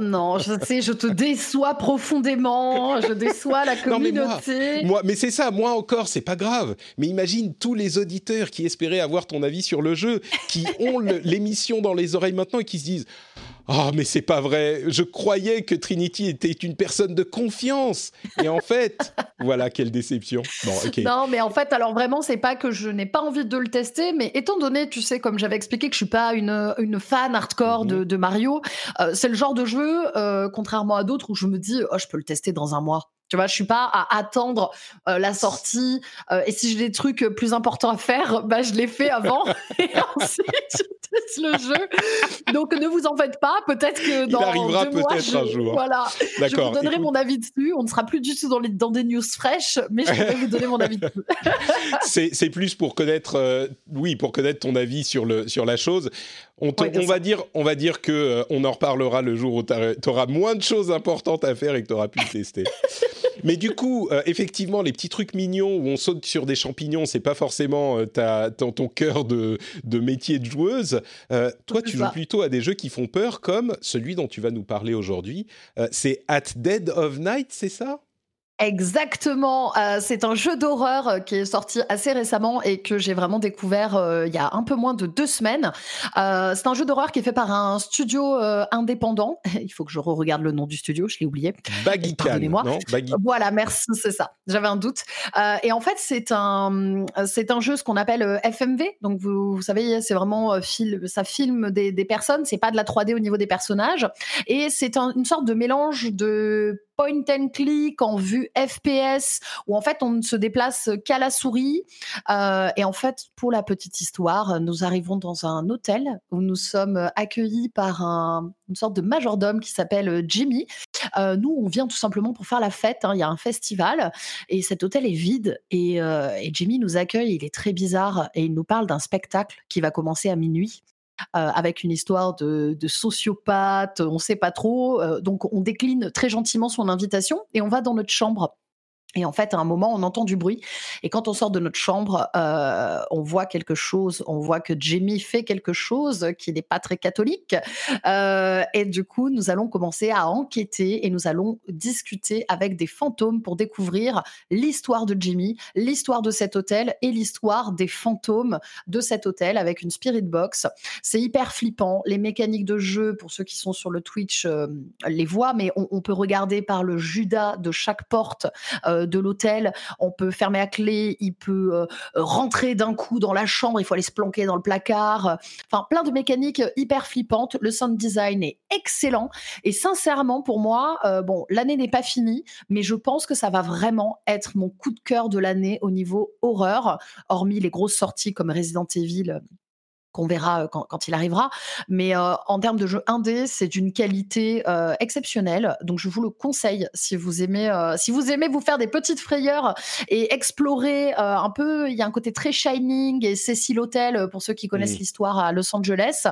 Non, je sais, je te déçois profondément, je déçois la communauté. Non, mais moi, mais c'est ça, moi encore, c'est pas grave. Mais imagine tous les auditeurs qui espéraient avoir ton avis sur le jeu, qui ont l'émission dans les oreilles maintenant et qui se disent « Ah, mais c'est pas vrai, je croyais que Trinity était une personne de confiance. » Et en fait, voilà, quelle déception. Bon, okay. Non, mais en fait, alors vraiment, c'est pas que je n'ai pas envie de le tester, mais étant donné, tu sais, comme j'avais expliqué que je suis pas une fan hardcore de Mario, c'est le genre de jeu, contrairement à d'autres, où je me dis « Oh, je peux le tester dans un mois. » Tu vois, je suis pas à attendre la sortie. Et si j'ai des trucs plus importants à faire, bah, je les fais avant. Et ensuite, je teste le jeu. Donc, ne vous en faites pas. Peut-être que dans 2 mois, un jour. Voilà, d'accord. Je vous donnerai mon avis dessus. On ne sera plus du tout dans des news fraîches, mais je vais vous donner mon avis dessus. C'est plus pour connaître, pour connaître ton avis sur la chose. On va dire qu'on en reparlera le jour où tu auras moins de choses importantes à faire et que tu auras pu tester. Mais du coup, effectivement, les petits trucs mignons où on saute sur des champignons, c'est pas forcément ton cœur de métier de joueuse. Toi, tu joues plutôt à des jeux qui font peur, comme celui dont tu vas nous parler aujourd'hui. C'est At Dead of Night, c'est ça ? Exactement, c'est un jeu d'horreur qui est sorti assez récemment et que j'ai vraiment découvert il y a un peu moins de 2 semaines. C'est un jeu d'horreur qui est fait par un studio indépendant. Il faut que je regarde le nom du studio, je l'ai oublié. Pardonnez-moi. Voilà, merci, c'est ça. J'avais un doute. Et en fait, c'est un jeu, ce qu'on appelle FMV. Donc, vous savez, c'est vraiment ça filme des personnes. C'est pas de la 3D au niveau des personnages. Et c'est une sorte de mélange de point and click, en vue FPS, où en fait on ne se déplace qu'à la souris. Et en fait, pour la petite histoire, nous arrivons dans un hôtel où nous sommes accueillis par une sorte de majordome qui s'appelle Jimmy. Nous, on vient tout simplement pour faire la fête, hein. Il y a un festival et cet hôtel est vide et Jimmy nous accueille, il est très bizarre et il nous parle d'un spectacle qui va commencer à minuit. Avec une histoire de sociopathe, on ne sait pas trop, donc on décline très gentiment son invitation et on va dans notre chambre. Et en fait, à un moment, on entend du bruit. Et quand on sort de notre chambre, on voit quelque chose. On voit que Jamie fait quelque chose qui n'est pas très catholique. Et du coup, nous allons commencer à enquêter et nous allons discuter avec des fantômes pour découvrir l'histoire de Jamie, l'histoire de cet hôtel et l'histoire des fantômes de cet hôtel avec une spirit box. C'est hyper flippant. Les mécaniques de jeu, pour ceux qui sont sur le Twitch, les voient, mais on peut regarder par le Judas de chaque porte de l'hôtel, on peut fermer à clé, il peut rentrer d'un coup dans la chambre, il faut aller se planquer dans le placard, enfin plein de mécaniques hyper flippantes, le sound design est excellent et sincèrement pour moi, l'année n'est pas finie, mais je pense que ça va vraiment être mon coup de cœur de l'année au niveau horreur, hormis les grosses sorties comme Resident Evil qu'on verra quand il arrivera, mais en termes de jeu indé, c'est d'une qualité exceptionnelle, donc je vous le conseille si vous aimez vous faire des petites frayeurs et explorer un peu, il y a un côté très Shining et Cecil Hotel pour ceux qui connaissent l'histoire à Los Angeles,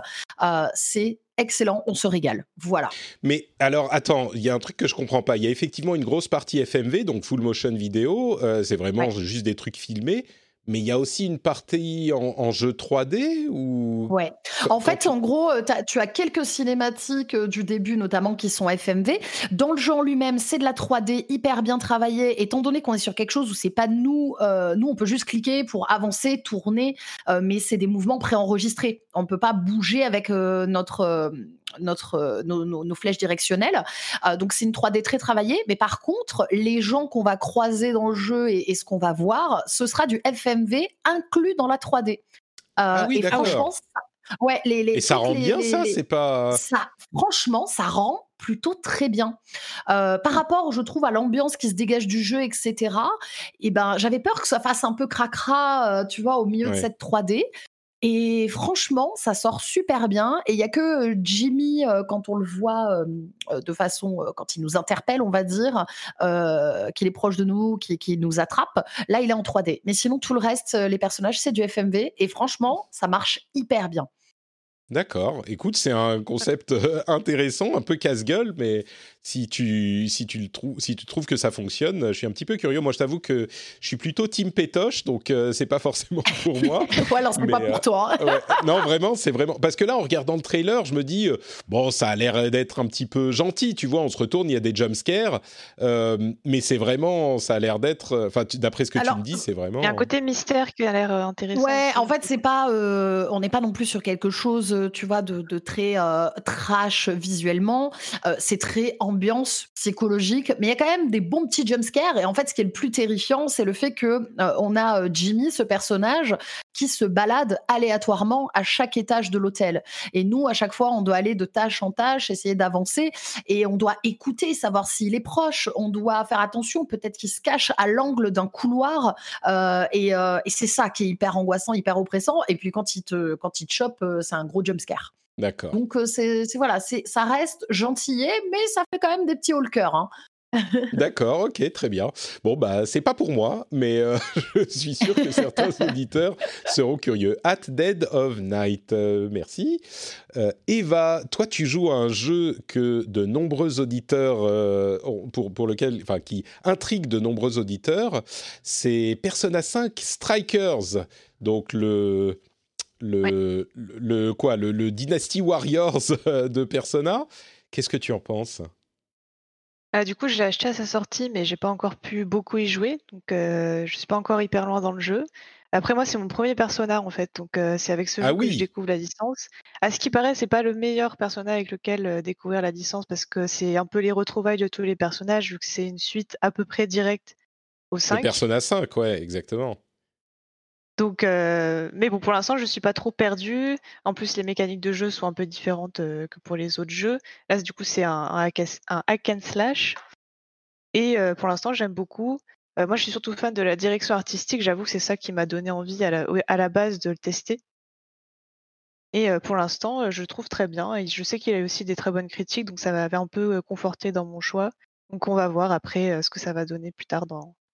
c'est excellent, on se régale, voilà. Mais alors, attends, il y a un truc que je comprends pas, il y a effectivement une grosse partie FMV, donc full motion vidéo, c'est vraiment juste des trucs filmés. Mais il y a aussi une partie en jeu 3D ou... Ouais. En fait, en gros, tu as quelques cinématiques du début, notamment, qui sont FMV. Dans le jeu en lui-même, c'est de la 3D hyper bien travaillée, étant donné qu'on est sur quelque chose où c'est pas nous... nous, on peut juste cliquer pour avancer, tourner, mais c'est des mouvements préenregistrés. On peut pas bouger avec nos flèches directionnelles, donc c'est une 3D très travaillée, mais par contre les gens qu'on va croiser dans le jeu et ce qu'on va voir, ce sera du FMV inclus dans la 3D. Ah oui, et d'accord. Franchement, franchement ça rend plutôt très bien. Par rapport, je trouve, à l'ambiance qui se dégage du jeu, etc., et ben, j'avais peur que ça fasse un peu cracra tu vois, au milieu de cette 3D. Et franchement, ça sort super bien. Et il n'y a que Jimmy, quand on le voit de façon... quand il nous interpelle, on va dire, qu'il est proche de nous, qu'il nous attrape. Là, il est en 3D. Mais sinon, tout le reste, les personnages, c'est du FMV. Et franchement, ça marche hyper bien. D'accord. Écoute, c'est un concept intéressant, un peu casse-gueule, mais si tu trouves que ça fonctionne, je suis un petit peu curieux. Moi, je t'avoue que je suis plutôt team pétoche, donc c'est pas forcément pour moi. Ouais, alors c'est pas pour toi. Non, vraiment, c'est vraiment... Parce que là, en regardant le trailer, je me dis, bon, ça a l'air d'être un petit peu gentil, tu vois, on se retourne, il y a des jumpscares, mais c'est vraiment... ça a l'air d'être... Enfin, d'après ce que tu me dis, c'est vraiment... Il y a un côté mystère qui a l'air intéressant. Ouais, en fait, c'est pas... on n'est pas non plus sur quelque chose... tu vois, de très trash visuellement, c'est très ambiance psychologique, mais il y a quand même des bons petits jumpscares. Et en fait, ce qui est le plus terrifiant, c'est le fait que on a Jimmy, ce personnage, qui se balade aléatoirement à chaque étage de l'hôtel. Et nous, à chaque fois, on doit aller de tâche en tâche, essayer d'avancer, et on doit écouter, savoir s'il est proche, on doit faire attention, peut-être qu'il se cache à l'angle d'un couloir, et c'est ça qui est hyper angoissant, hyper oppressant. Et puis quand il te chope, c'est un gros jumpscare. D'accord. Donc ça reste gentillet, mais ça fait quand même des petits hauts le cœur, hein. D'accord, ok, très bien. Bon, bah, c'est pas pour moi, mais je suis sûr que certains auditeurs seront curieux. At Dead of Night, merci. Eva, toi, tu joues à un jeu que de nombreux auditeurs, qui intrigue de nombreux auditeurs, c'est Persona 5 Strikers. Donc le Dynasty Warriors de Persona. Qu'est-ce que tu en penses ? Du coup, j'ai acheté à sa sortie, mais j'ai pas encore pu beaucoup y jouer, donc je suis pas encore hyper loin dans le jeu. Après, moi, c'est mon premier Persona, en fait, donc c'est avec ce jeu que je découvre la licence. À ce qui paraît, c'est pas le meilleur Persona avec lequel découvrir la licence, parce que c'est un peu les retrouvailles de tous les personnages, vu que c'est une suite à peu près directe au 5. Le Persona 5, ouais, exactement. Donc, mais bon, pour l'instant, je suis pas trop perdue. En plus, les mécaniques de jeu sont un peu différentes que pour les autres jeux. Là, du coup, c'est un hack and slash. Et pour l'instant, j'aime beaucoup. Moi, je suis surtout fan de la direction artistique. J'avoue que c'est ça qui m'a donné envie à la base de le tester. Et pour l'instant, je le trouve très bien. Et je sais qu'il a aussi des très bonnes critiques, donc ça m'avait un peu conforté dans mon choix. Donc on va voir après ce que ça va donner plus tard,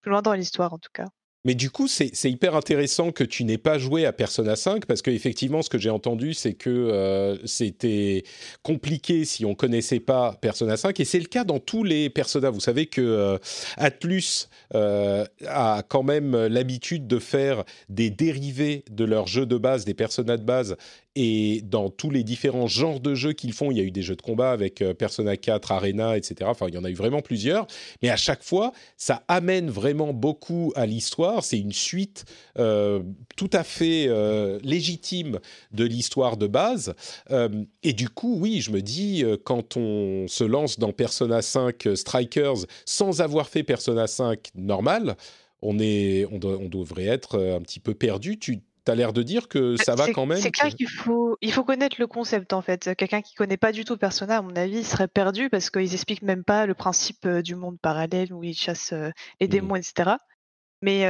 plus loin dans l'histoire en tout cas. Mais du coup, c'est hyper intéressant que tu n'aies pas joué à Persona 5, parce qu'effectivement, ce que j'ai entendu, c'est que c'était compliqué si on ne connaissait pas Persona 5, et c'est le cas dans tous les Persona. Vous savez que Atlus a quand même l'habitude de faire des dérivés de leurs jeux de base, des Persona de base, et dans tous les différents genres de jeux qu'ils font, il y a eu des jeux de combat avec Persona 4, Arena, etc. Enfin, il y en a eu vraiment plusieurs. Mais à chaque fois, ça amène vraiment beaucoup à l'histoire. C'est une suite tout à fait légitime de l'histoire de base. Et du coup, oui, je me dis, quand on se lance dans Persona 5 Strikers sans avoir fait Persona 5 normal, on devrait être un petit peu perdu. T'as l'air de dire que ça va quand même. C'est clair qu'il faut connaître le concept en fait. Quelqu'un qui connaît pas du tout Persona, à mon avis, serait perdu parce qu'ils expliquent même pas le principe du monde parallèle où ils chassent les démons, etc. Mais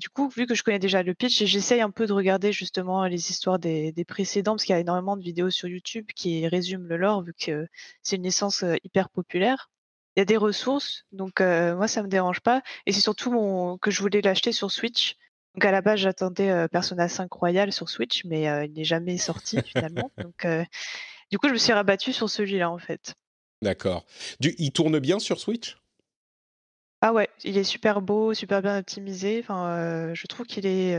du coup, vu que je connais déjà le pitch, j'essaye un peu de regarder justement les histoires des précédents parce qu'il y a énormément de vidéos sur YouTube qui résument le lore vu que c'est une licence hyper populaire. Il y a des ressources, donc moi ça me dérange pas. Et c'est surtout que je voulais l'acheter sur Switch. Donc à la base, j'attendais Persona 5 Royal sur Switch, mais il n'est jamais sorti finalement. Donc du coup, je me suis rabattue sur celui-là en fait. D'accord. Il tourne bien sur Switch ? Ah ouais, il est super beau, super bien optimisé. Enfin, je trouve qu'il est,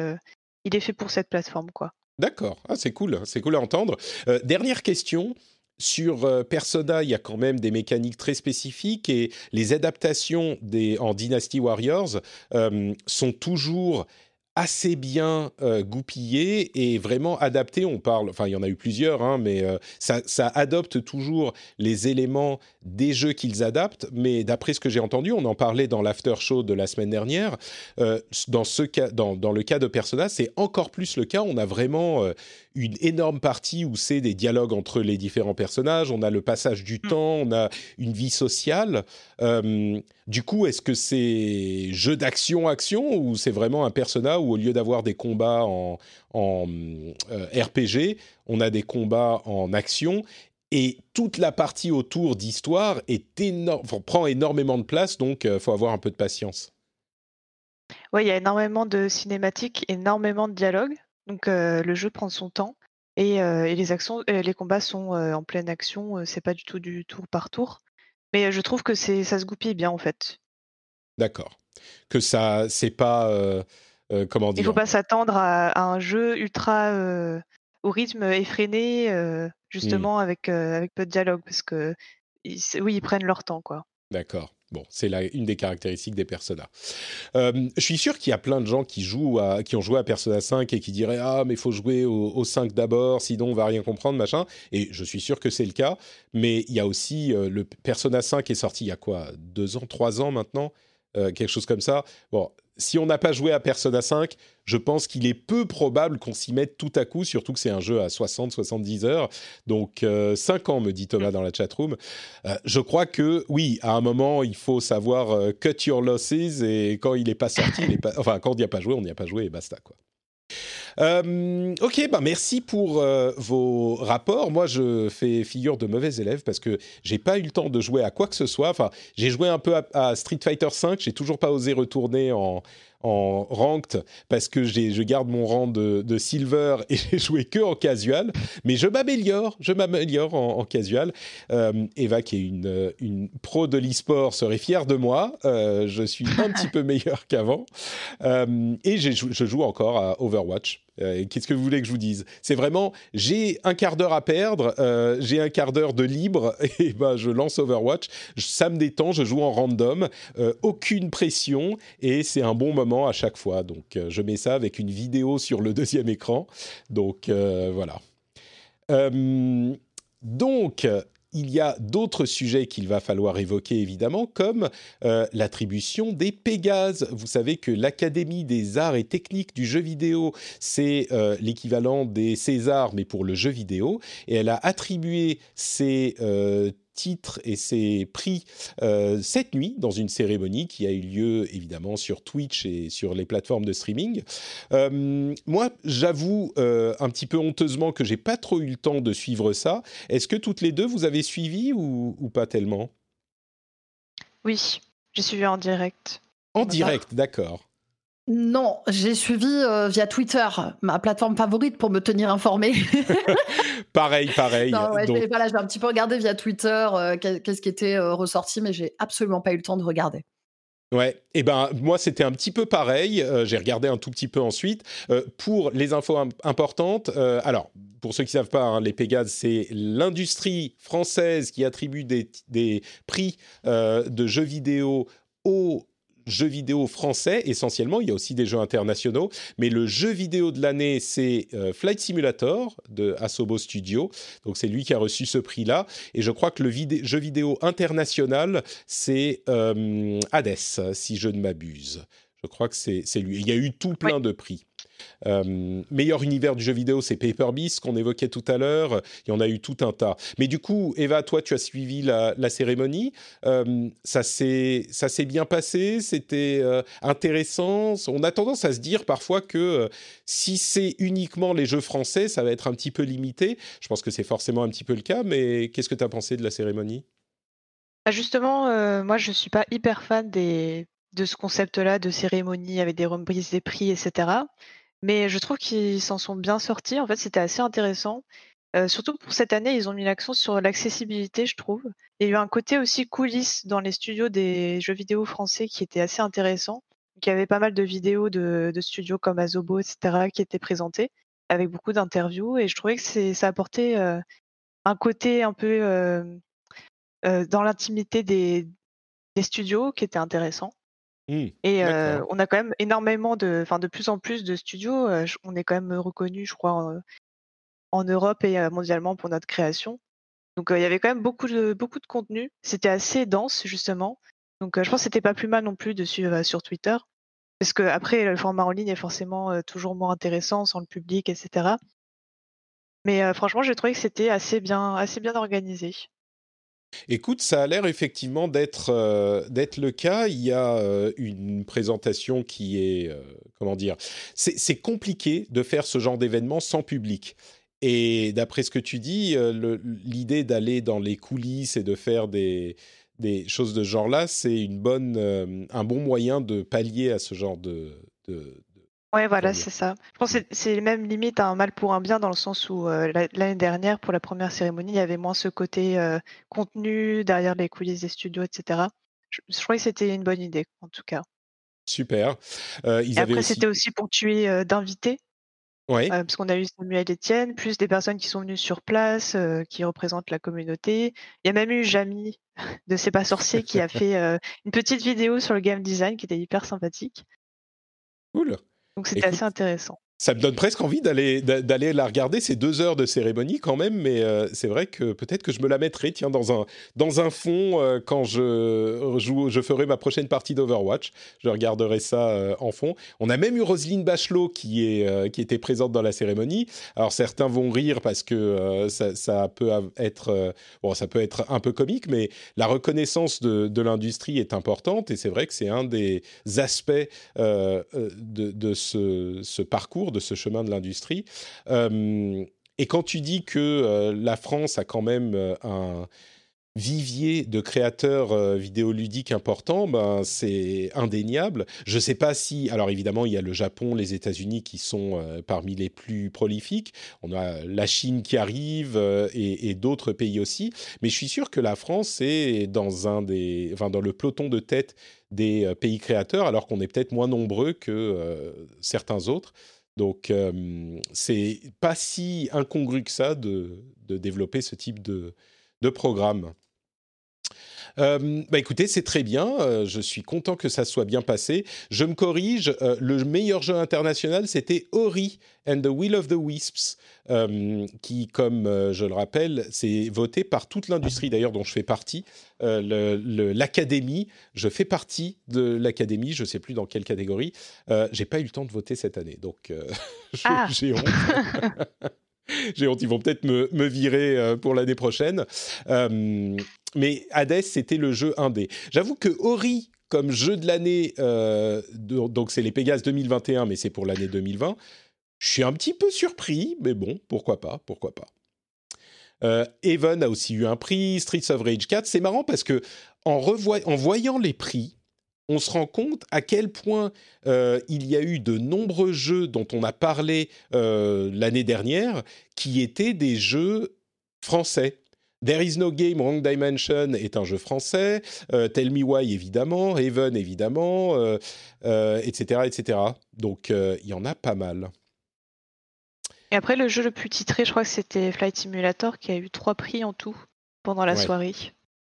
il est fait pour cette plateforme quoi. D'accord. Ah c'est cool à entendre. Dernière question. Sur Persona, il y a quand même des mécaniques très spécifiques et les adaptations en Dynasty Warriors sont toujours assez bien goupillé et vraiment adapté. On parle, enfin, il y en a eu plusieurs, hein, mais ça adopte toujours les éléments des jeux qu'ils adaptent. Mais d'après ce que j'ai entendu, on en parlait dans l'after show de la semaine dernière. Dans le cas de Persona, c'est encore plus le cas. On a vraiment une énorme partie où c'est des dialogues entre les différents personnages. On a le passage du temps, on a une vie sociale. Du coup, est-ce que c'est jeu d'action-action ou c'est vraiment un Persona où au lieu d'avoir des combats en RPG, on a des combats en action et toute la partie autour d'histoire prend énormément de place, donc il faut avoir un peu de patience. Oui, il y a énormément de cinématiques, énormément de dialogues, donc le jeu prend son temps et les combats sont en pleine action, c'est pas du tout du tour par tour, mais je trouve que ça se goupille bien en fait. D'accord, que ça c'est pas... comment dire. Il ne faut pas s'attendre à un jeu ultra au rythme effréné, justement avec peu de dialogue, parce que ils prennent leur temps, quoi. D'accord. Bon, c'est une des caractéristiques des Persona. Je suis sûr qu'il y a plein de gens qui ont joué à Persona 5 et qui diraient « Ah, mais il faut jouer au 5 d'abord, sinon on ne va rien comprendre, machin. » Et je suis sûr que c'est le cas, mais il y a aussi... le Persona 5 est sorti il y a quoi 2 ans, 3 ans maintenant, quelque chose comme ça. Bon... Si on n'a pas joué à Persona 5, je pense qu'il est peu probable qu'on s'y mette tout à coup, surtout que c'est un jeu à 60-70 heures. Donc, 5 ans, me dit Thomas dans la chatroom. Je crois que, oui, à un moment, il faut savoir cut your losses et quand il n'est pas sorti, quand on n'y a pas joué, on n'y a pas joué et basta, quoi. Ok, bah merci pour vos rapports. Moi, je fais figure de mauvais élève parce que j'ai pas eu le temps de jouer à quoi que ce soit. Enfin, j'ai joué un peu à Street Fighter V. J'ai toujours pas osé retourner en ranked parce que je garde mon rang de silver et j'ai joué que en casual. Mais je m'améliore en casual. Eva, qui est une pro de l'e-sport, serait fière de moi. Je suis un petit peu meilleur qu'avant. Et je joue encore à Overwatch. Qu'est-ce que vous voulez que je vous dise ? C'est vraiment, j'ai un quart d'heure à perdre, j'ai un quart d'heure de libre, et ben je lance Overwatch, ça me détend, je joue en random, aucune pression, et c'est un bon moment à chaque fois. Donc je mets ça avec une vidéo sur le deuxième écran, donc voilà. Donc... Il y a d'autres sujets qu'il va falloir évoquer, évidemment, comme l'attribution des Pégases. Vous savez que l'Académie des arts et techniques du jeu vidéo, c'est l'équivalent des Césars, mais pour le jeu vidéo. Et elle a attribué ces titres et ses prix cette nuit dans une cérémonie qui a eu lieu évidemment sur Twitch et sur les plateformes de streaming. Moi, j'avoue un petit peu honteusement que j'ai pas trop eu le temps de suivre ça. Est-ce que toutes les deux vous avez suivi ou pas tellement ? Oui, j'ai suivi en direct. En direct, d'accord. Non, j'ai suivi via Twitter, ma plateforme favorite pour me tenir informée. Pareil. Non, ouais, donc... j'ai un petit peu regardé via Twitter qu'est-ce qui était ressorti, mais j'ai absolument pas eu le temps de regarder. Ouais, et ben moi c'était un petit peu pareil, j'ai regardé un tout petit peu ensuite. Pour les infos importantes, alors pour ceux qui ne savent pas, hein, les Pégases c'est l'industrie française qui attribue des prix de jeux vidéo aux jeux vidéo français essentiellement, il y a aussi des jeux internationaux, mais le jeu vidéo de l'année c'est Flight Simulator de Asobo Studio, donc c'est lui qui a reçu ce prix là, et je crois que le jeu vidéo international c'est Hades si je ne m'abuse, je crois que c'est lui, il y a eu tout plein de prix. Meilleur univers du jeu vidéo c'est Paper Beast qu'on évoquait tout à l'heure, il y en a eu tout un tas, mais du coup Eva toi tu as suivi la cérémonie, ça s'est bien passé, c'était intéressant. On a tendance à se dire parfois que si c'est uniquement les jeux français ça va être un petit peu limité, je pense que c'est forcément un petit peu le cas, mais qu'est-ce que tu as pensé de la cérémonie? Justement moi je suis pas hyper fan de ce concept là de cérémonie avec des reprises des prix etc. Mais je trouve qu'ils s'en sont bien sortis. En fait, c'était assez intéressant. Surtout pour cette année, ils ont mis l'accent sur l'accessibilité, je trouve. Il y a eu un côté aussi coulisses dans les studios des jeux vidéo français qui était assez intéressant. Il y avait pas mal de vidéos de studios comme Asobo, etc., qui étaient présentées, avec beaucoup d'interviews. Et je trouvais que ça apportait un côté un peu dans l'intimité des studios qui était intéressant. Et on a quand même énormément de plus en plus de studios. On est quand même reconnus, je crois, en Europe et mondialement pour notre création. Donc il y avait quand même beaucoup de contenu. C'était assez dense justement. Donc je pense que c'était pas plus mal non plus de suivre sur Twitter, parce que après le format en ligne est forcément toujours moins intéressant sans le public, etc. Mais franchement, j'ai trouvé que c'était assez bien organisé. Écoute, ça a l'air effectivement d'être le cas. Il y a une présentation qui est... comment dire ? C'est compliqué de faire ce genre d'événement sans public. Et d'après ce que tu dis, l'idée d'aller dans les coulisses et de faire des choses de ce genre-là, c'est un bon moyen de pallier à ce genre de ouais, voilà, c'est ça. Je pense que c'est même limite un mal pour un bien, dans le sens où l'année dernière, pour la première cérémonie, il y avait moins ce côté contenu derrière les coulisses des studios, etc. Je crois que c'était une bonne idée, en tout cas. Super. C'était aussi ponctué d'invités, ouais. Parce qu'on a eu Samuel Etienne, plus des personnes qui sont venues sur place, qui représentent la communauté. Il y a même eu Jamie de C'est pas sorcier qui a fait une petite vidéo sur le game design qui était hyper sympathique. Cool. Donc c'était assez intéressant. Ça me donne presque envie d'aller la regarder, ces 2 heures de cérémonie quand même, mais c'est vrai que peut-être que je me la mettrai dans un fond quand je ferai ma prochaine partie d'Overwatch. Je regarderai ça en fond. On a même eu Roselyne Bachelot qui était présente dans la cérémonie. Alors certains vont rire parce que ça peut être un peu comique, mais la reconnaissance de l'industrie est importante et c'est vrai que c'est un des aspects de ce parcours, de ce chemin de l'industrie. Et quand tu dis que la France a quand même un vivier de créateurs vidéoludiques importants, ben, c'est indéniable. Je ne sais pas si... Alors évidemment, il y a le Japon, les États-Unis qui sont parmi les plus prolifiques. On a la Chine qui arrive et d'autres pays aussi. Mais je suis sûr que la France est dans le peloton de tête des pays créateurs, alors qu'on est peut-être moins nombreux que certains autres. Donc, c'est pas si incongru que ça de développer ce type de programme. Écoutez, c'est très bien. Je suis content que ça soit bien passé. Je me corrige. Le meilleur jeu international, c'était Ori and the Will of the Wisps, qui, comme je le rappelle, c'est voté par toute l'industrie, d'ailleurs, dont je fais partie. L'académie, je fais partie de l'académie, je ne sais plus dans quelle catégorie. Je n'ai pas eu le temps de voter cette année, donc j'ai honte. J'ai honte, ils vont peut-être me virer pour l'année prochaine. Mais Hades, c'était le jeu indé. J'avoue que Ori, comme jeu de l'année, donc c'est les Pégases 2021, mais c'est pour l'année 2020, je suis un petit peu surpris, mais bon, pourquoi pas. Haven a aussi eu un prix, Streets of Rage 4. C'est marrant parce que en voyant les prix, on se rend compte à quel point il y a eu de nombreux jeux dont on a parlé l'année dernière qui étaient des jeux français. There is no game, Wrong Dimension est un jeu français, Tell Me Why évidemment, Haven évidemment, etc. Donc il y en a pas mal. Et après, le jeu le plus titré, je crois que c'était Flight Simulator, qui a eu 3 prix en tout pendant la soirée.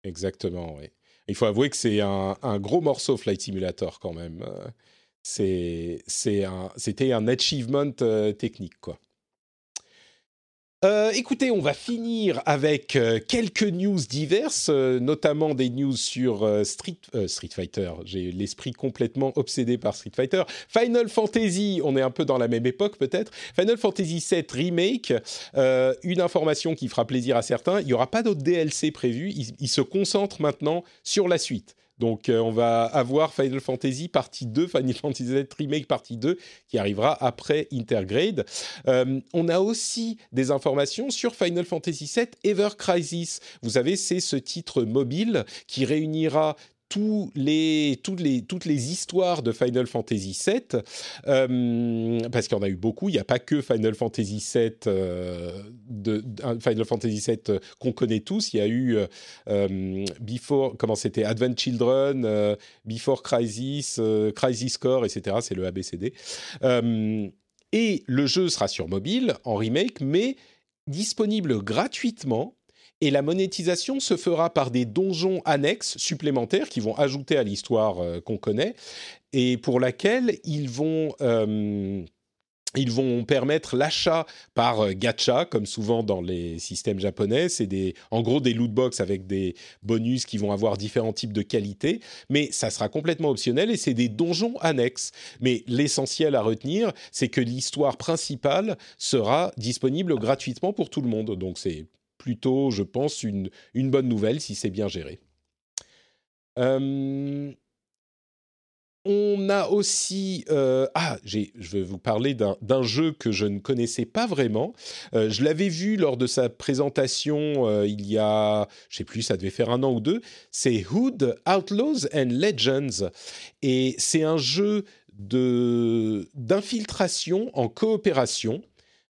Exactement, oui. Il faut avouer que c'est un gros morceau, Flight Simulator, quand même. C'était un achievement technique, quoi. Écoutez, on va finir avec quelques news diverses, notamment des news sur Street Fighter. J'ai l'esprit complètement obsédé par Street Fighter. Final Fantasy, on est un peu dans la même époque peut-être. Final Fantasy VII Remake, une information qui fera plaisir à certains. Il n'y aura pas d'autres DLC prévus. Ils se concentrent maintenant sur la suite. Donc on va avoir Final Fantasy partie 2, Final Fantasy VII Remake partie 2 qui arrivera après Intergrade. On a aussi des informations sur Final Fantasy VII Ever Crisis. Vous savez, c'est ce titre mobile qui réunira toutes les histoires de Final Fantasy VII, parce qu'il y en a eu beaucoup. Il n'y a pas que Final Fantasy VII, Final Fantasy VII qu'on connaît tous. Il y a eu Advent Children, Before Crisis, Crisis Core, etc. C'est le ABCD. Et le jeu sera sur mobile en remake, mais disponible gratuitement. Et la monétisation se fera par des donjons annexes supplémentaires qui vont ajouter à l'histoire qu'on connaît et pour laquelle ils vont permettre l'achat par gacha, comme souvent dans les systèmes japonais. C'est en gros des loot box avec des bonus qui vont avoir différents types de qualités, mais ça sera complètement optionnel et c'est des donjons annexes. Mais l'essentiel à retenir, c'est que l'histoire principale sera disponible gratuitement pour tout le monde. Donc c'est plutôt, je pense, une bonne nouvelle si c'est bien géré. On a aussi... je vais vous parler d'un jeu que je ne connaissais pas vraiment. Je l'avais vu lors de sa présentation il y a... Je ne sais plus, ça devait faire 1 an ou 2. C'est Hood, Outlaws and Legends. Et c'est un jeu d'infiltration en coopération.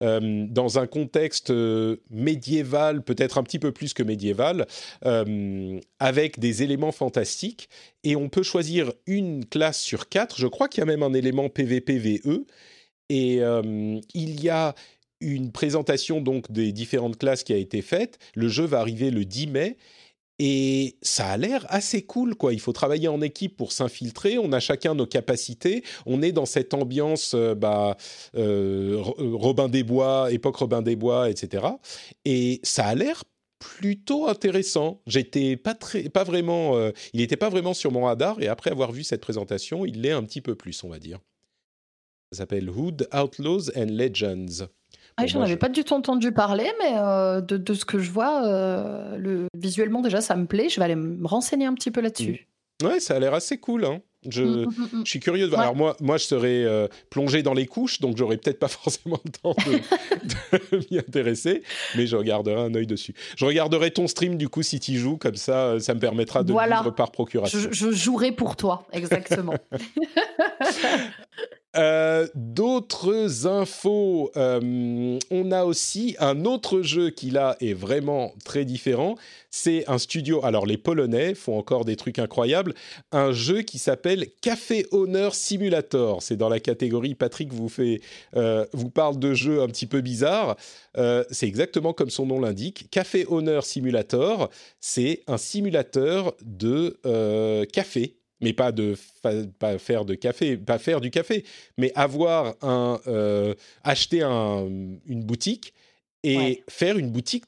Dans un contexte médiéval, peut-être un petit peu plus que médiéval, avec des éléments fantastiques. Et on peut choisir une classe sur 4. Je crois qu'il y a même un élément PVPVE. Et il y a une présentation donc, des différentes classes qui a été faite. Le jeu va arriver le 10 mai. Et ça a l'air assez cool, quoi. Il faut travailler en équipe pour s'infiltrer. On a chacun nos capacités. On est dans cette ambiance Robin des Bois, époque Robin des Bois, etc. Et ça a l'air plutôt intéressant. Il n'était pas vraiment sur mon radar. Et après avoir vu cette présentation, il l'est un petit peu plus, on va dire. Ça s'appelle Hood, Outlaws and Legends. Ah, j'en avais pas du tout entendu parler, mais de ce que je vois, visuellement déjà ça me plaît. Je vais aller me renseigner un petit peu là-dessus. Ouais, ça a l'air assez cool. Hein. Je suis curieux de voir. Ouais. Alors moi je serais plongé dans les couches, donc j'aurais peut-être pas forcément le temps de m'y intéresser, mais je regarderai un œil dessus. Je regarderai ton stream du coup si tu joues, comme ça, ça me permettra de vivre par procuration. Je jouerai pour toi, exactement. D'autres infos, on a aussi un autre jeu qui là est vraiment très différent, c'est un studio, alors les Polonais font encore des trucs incroyables, un jeu qui s'appelle Café Honor Simulator, c'est dans la catégorie Patrick vous parle de jeux un petit peu bizarres, c'est exactement comme son nom l'indique, Café Honor Simulator, c'est un simulateur de café. Mais pas faire du café, mais acheter une boutique et faire une boutique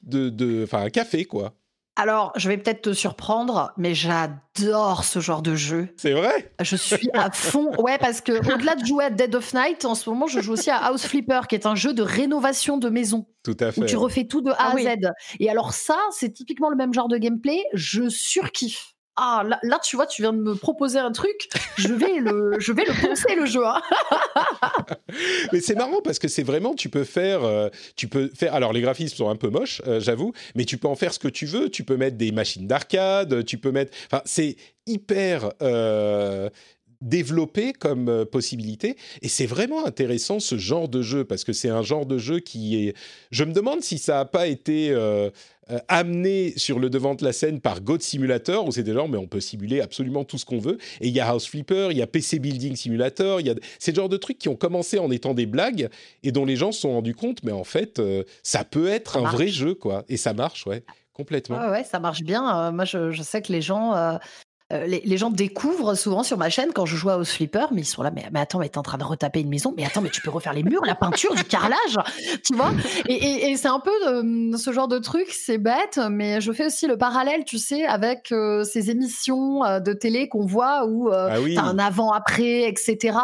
un café, quoi. Alors, je vais peut-être te surprendre, mais j'adore ce genre de jeu. C'est vrai ? Je suis à fond. Ouais, parce que au-delà de jouer à Dead of Night, en ce moment, je joue aussi à House Flipper, qui est un jeu de rénovation de maison. Tout à fait. Où tu refais tout de A à Z. Et alors ça, c'est typiquement le même genre de gameplay. Je surkiffe. Ah, là, tu vois, tu viens de me proposer un truc. Je vais le penser, le jeu. Hein. Mais c'est marrant parce que c'est vraiment, tu peux faire. Alors, les graphismes sont un peu moches, j'avoue, mais tu peux en faire ce que tu veux. Tu peux mettre des machines d'arcade. Tu peux mettre. Enfin, c'est hyper développé comme possibilité. Et c'est vraiment intéressant ce genre de jeu parce que c'est un genre de jeu qui est. Je me demande si ça n'a pas été. Amené sur le devant de la scène par God Simulator, où c'est des gens, mais on peut simuler absolument tout ce qu'on veut. Et il y a House Flipper, il y a PC Building Simulator, il y a ces genres de trucs qui ont commencé en étant des blagues et dont les gens se sont rendus compte, mais en fait, ça peut être un vrai jeu, quoi. Et ça marche, ouais, complètement. Ouais, ça marche bien. Moi, je sais que les gens. Les gens découvrent souvent sur ma chaîne quand je joue à House Flipper, mais ils sont là, mais attends, mais t'es en train de retaper une maison, mais attends, mais tu peux refaire les murs, la peinture, du carrelage, tu vois. Et c'est un peu ce genre de truc, c'est bête, mais je fais aussi le parallèle, tu sais, avec ces émissions de télé qu'on voit où t'as un avant-après, etc.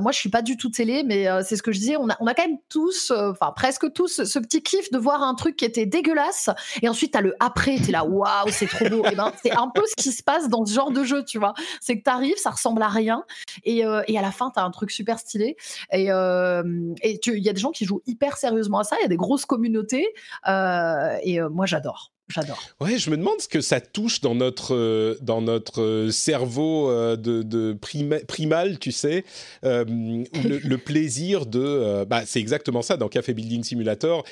Moi, je suis pas du tout télé, mais c'est ce que je disais, on a quand même tous, enfin presque tous, ce petit kiff de voir un truc qui était dégueulasse, et ensuite t'as le après, t'es là, waouh, c'est trop beau. Et ben, c'est un peu ce qui se passe dans ce genre de jeu, tu vois, c'est que t'arrives, ça ressemble à rien, et à la fin t'as un truc super stylé, et il y a des gens qui jouent hyper sérieusement à ça, il y a des grosses communautés, et moi j'adore. Ouais, je me demande ce que ça touche dans notre cerveau primal, tu sais, le plaisir de... c'est exactement ça, dans Café Building Simulator,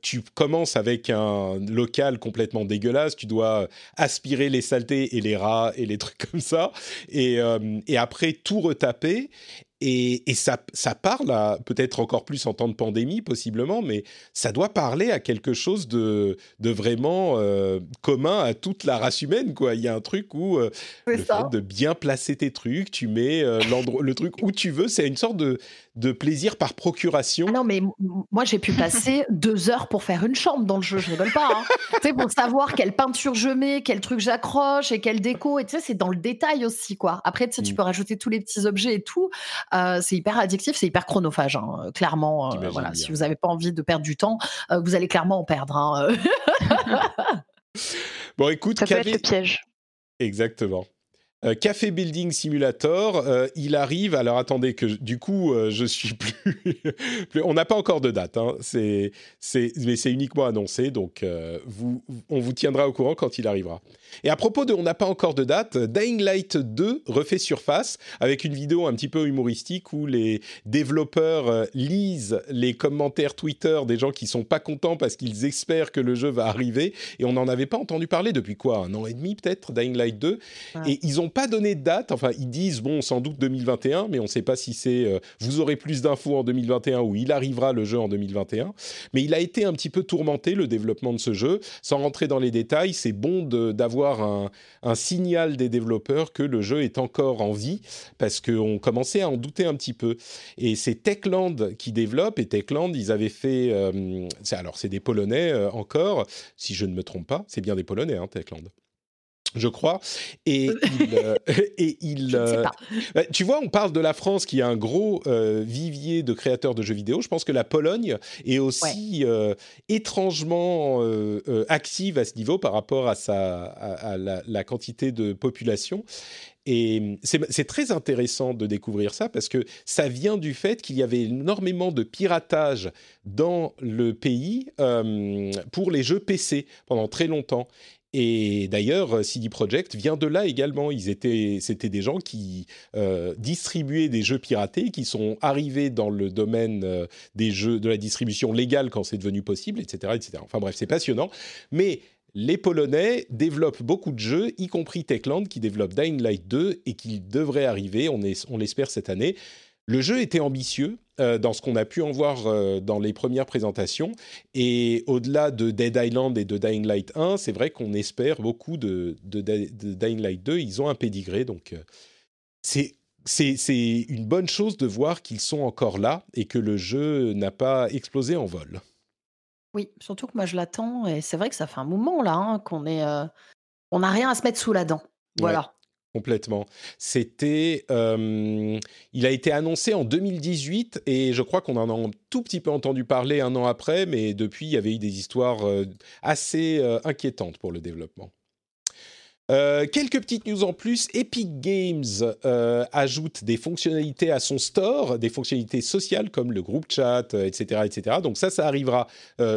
tu commences avec un local complètement dégueulasse, tu dois aspirer les saletés et les rats et les trucs comme ça, et après tout retaper... Et ça parle à, peut-être encore plus en temps de pandémie possiblement, mais ça doit parler à quelque chose de vraiment commun à toute la race humaine, quoi. Il y a un truc où fait de bien placer tes trucs, tu mets le truc où tu veux, c'est une sorte de plaisir par procuration. Ah non, mais moi j'ai pu passer 2 heures pour faire une chambre dans le jeu, je rigole pas, hein. Tu sais, pour savoir quelle peinture je mets, quel truc j'accroche et quelle déco, et tu sais, c'est dans le détail aussi, quoi. Après, tu sais, tu peux rajouter tous les petits objets et tout. C'est hyper addictif, c'est hyper chronophage, hein. Clairement, voilà, si vous n'avez pas envie de perdre du temps, vous allez clairement en perdre, hein. Bon, écoute, ça peut être le piège. Exactement. Café Building Simulator, il arrive. Alors attendez que je suis plus. On n'a pas encore de date, hein. Mais c'est uniquement annoncé, donc on vous tiendra au courant quand il arrivera. Et à propos de on n'a pas encore de date, Dying Light 2 refait surface avec une vidéo un petit peu humoristique où les développeurs lisent les commentaires Twitter des gens qui sont pas contents parce qu'ils espèrent que le jeu va arriver. Et on n'en avait pas entendu parler depuis quoi, 1 an et demi peut-être, Dying Light 2. Ah. Et ils ont pas donné de date, enfin ils disent sans doute 2021, mais on ne sait pas si c'est vous aurez plus d'infos en 2021 ou il arrivera le jeu en 2021, mais il a été un petit peu tourmenté le développement de ce jeu. Sans rentrer dans les détails, c'est bon d'avoir un signal des développeurs que le jeu est encore en vie, parce qu'on commençait à en douter un petit peu. Et c'est Techland qui développe, et Techland, ils avaient fait c'est des Polonais encore, si je ne me trompe pas, c'est bien des Polonais, hein, Techland, je crois, tu vois, on parle de la France qui a un gros vivier de créateurs de jeux vidéo. Je pense que la Pologne est aussi étrangement active à ce niveau par rapport à la quantité de population. Et c'est très intéressant de découvrir ça, parce que ça vient du fait qu'il y avait énormément de piratage dans le pays pour les jeux PC pendant très longtemps. Et d'ailleurs, CD Projekt vient de là également. C'était des gens qui distribuaient des jeux piratés, qui sont arrivés dans le domaine des jeux, de la distribution légale quand c'est devenu possible, etc., etc. Enfin bref, c'est passionnant. Mais les Polonais développent beaucoup de jeux, y compris Techland, qui développe Dying Light 2 et qui devrait arriver, on l'espère cette année. Le jeu était ambitieux dans ce qu'on a pu en voir dans les premières présentations, et au-delà de Dead Island et de Dying Light 1, c'est vrai qu'on espère beaucoup de Dying Light 2. Ils ont un pédigré, donc c'est une bonne chose de voir qu'ils sont encore là et que le jeu n'a pas explosé en vol. Oui, surtout que moi je l'attends et c'est vrai que ça fait un moment là qu'on est, on n'a rien à se mettre sous la dent. Voilà. Ouais. Complètement. C'était, il a été annoncé en 2018 et je crois qu'on en a un tout petit peu entendu parler un an après, mais depuis, il y avait eu des histoires assez inquiétantes pour le développement. Quelques petites news en plus. Epic Games ajoute des fonctionnalités à son store, des fonctionnalités sociales comme le groupe chat, etc., etc. Donc ça arrivera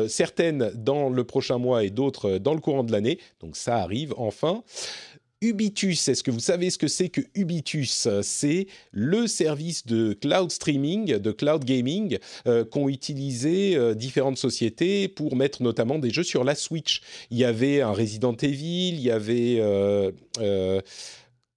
certaines dans le prochain mois et d'autres dans le courant de l'année. Donc ça arrive enfin. Ubitus, est-ce que vous savez ce que c'est que Ubitus ? C'est le service de cloud streaming, de cloud gaming, qu'ont utilisé différentes sociétés pour mettre notamment des jeux sur la Switch. Il y avait un Resident Evil, il y avait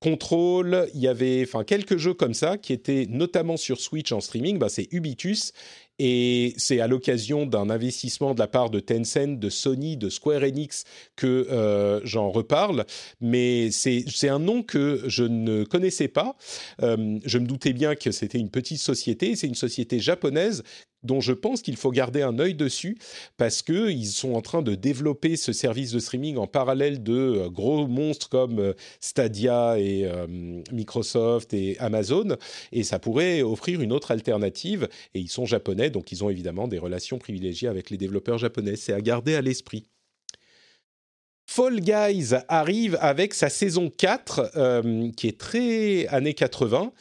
Control, il y avait quelques jeux comme ça qui étaient notamment sur Switch en streaming. Ben, c'est Ubitus. Et c'est à l'occasion d'un investissement de la part de Tencent, de Sony, de Square Enix que j'en reparle. Mais c'est un nom que je ne connaissais pas. Je me doutais bien que c'était une petite société. C'est une société japonaise dont je pense qu'il faut garder un œil dessus parce qu'ils sont en train de développer ce service de streaming en parallèle de gros monstres comme Stadia et Microsoft et Amazon. Et ça pourrait offrir une autre alternative. Et ils sont japonais, donc ils ont évidemment des relations privilégiées avec les développeurs japonais. C'est à garder à l'esprit. Fall Guys arrive avec sa saison 4, qui est très années 80.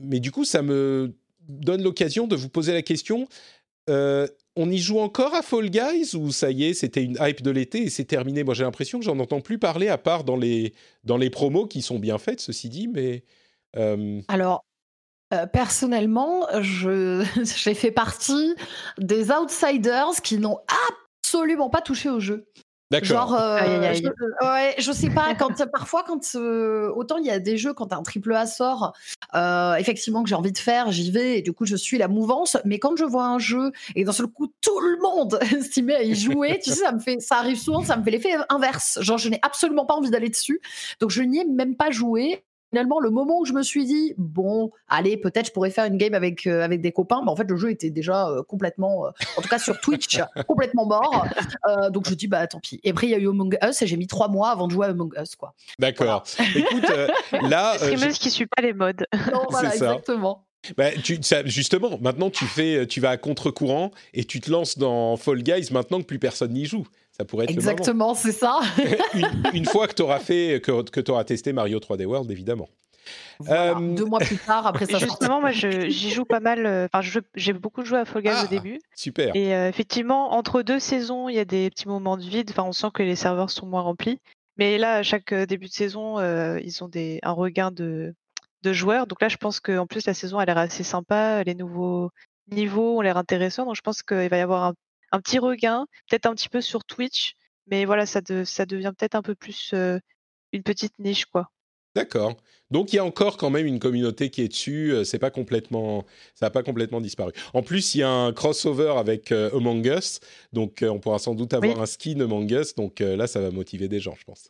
Mais du coup, ça me donne l'occasion de vous poser la question, on y joue encore à Fall Guys ou ça y est, c'était une hype de l'été et c'est terminé? Moi j'ai l'impression que j'en entends plus parler à part dans les promos qui sont bien faites, ceci dit, mais... Alors, personnellement, j'ai fait partie des outsiders qui n'ont absolument pas touché au jeu. D'accord. Genre, je sais pas, autant il y a des jeux, quand un AAA sort, effectivement que j'ai envie de faire, j'y vais, et du coup je suis la mouvance, mais quand je vois un jeu, et d'un seul coup tout le monde s'y met à y jouer, tu sais, ça arrive souvent, ça me fait l'effet inverse, genre je n'ai absolument pas envie d'aller dessus, donc je n'y ai même pas joué. Finalement, le moment où je me suis dit, bon, allez, peut-être je pourrais faire une game avec des copains, mais en fait, le jeu était déjà complètement, en tout cas sur Twitch, complètement mort. Donc, je dis, bah, tant pis. Et après, il y a eu Among Us et j'ai mis 3 mois avant de jouer à Among Us, quoi. D'accord. Voilà. Écoute, là... Streameuse qui ne suit pas les modes. Non, voilà, c'est ça. Exactement. Bah, justement, maintenant, tu vas à contre-courant et tu te lances dans Fall Guys maintenant que plus personne n'y joue. Ça pourrait être exactement, c'est ça. une fois que tu auras testé Mario 3D World, évidemment. Voilà, 2 mois plus tard, après ça. Justement, moi, j'y joue pas mal. Enfin, j'ai beaucoup joué à Fall Guys au début. Super. Et effectivement, entre 2 saisons, il y a des petits moments de vide. Enfin, on sent que les serveurs sont moins remplis. Mais là, à chaque début de saison, ils ont un regain de joueurs. Donc là, je pense qu'en plus, la saison, elle a l'air assez sympa. Les nouveaux niveaux ont l'air intéressants. Donc je pense qu'il va y avoir un petit regain, peut-être un petit peu sur Twitch, mais voilà, ça devient peut-être un peu plus une petite niche, quoi. D'accord. Donc il y a encore quand même une communauté qui est dessus, ça n'a pas complètement disparu. En plus, il y a un crossover avec Among Us, donc on pourra sans doute avoir un skin Among Us, donc là ça va motiver des gens, je pense.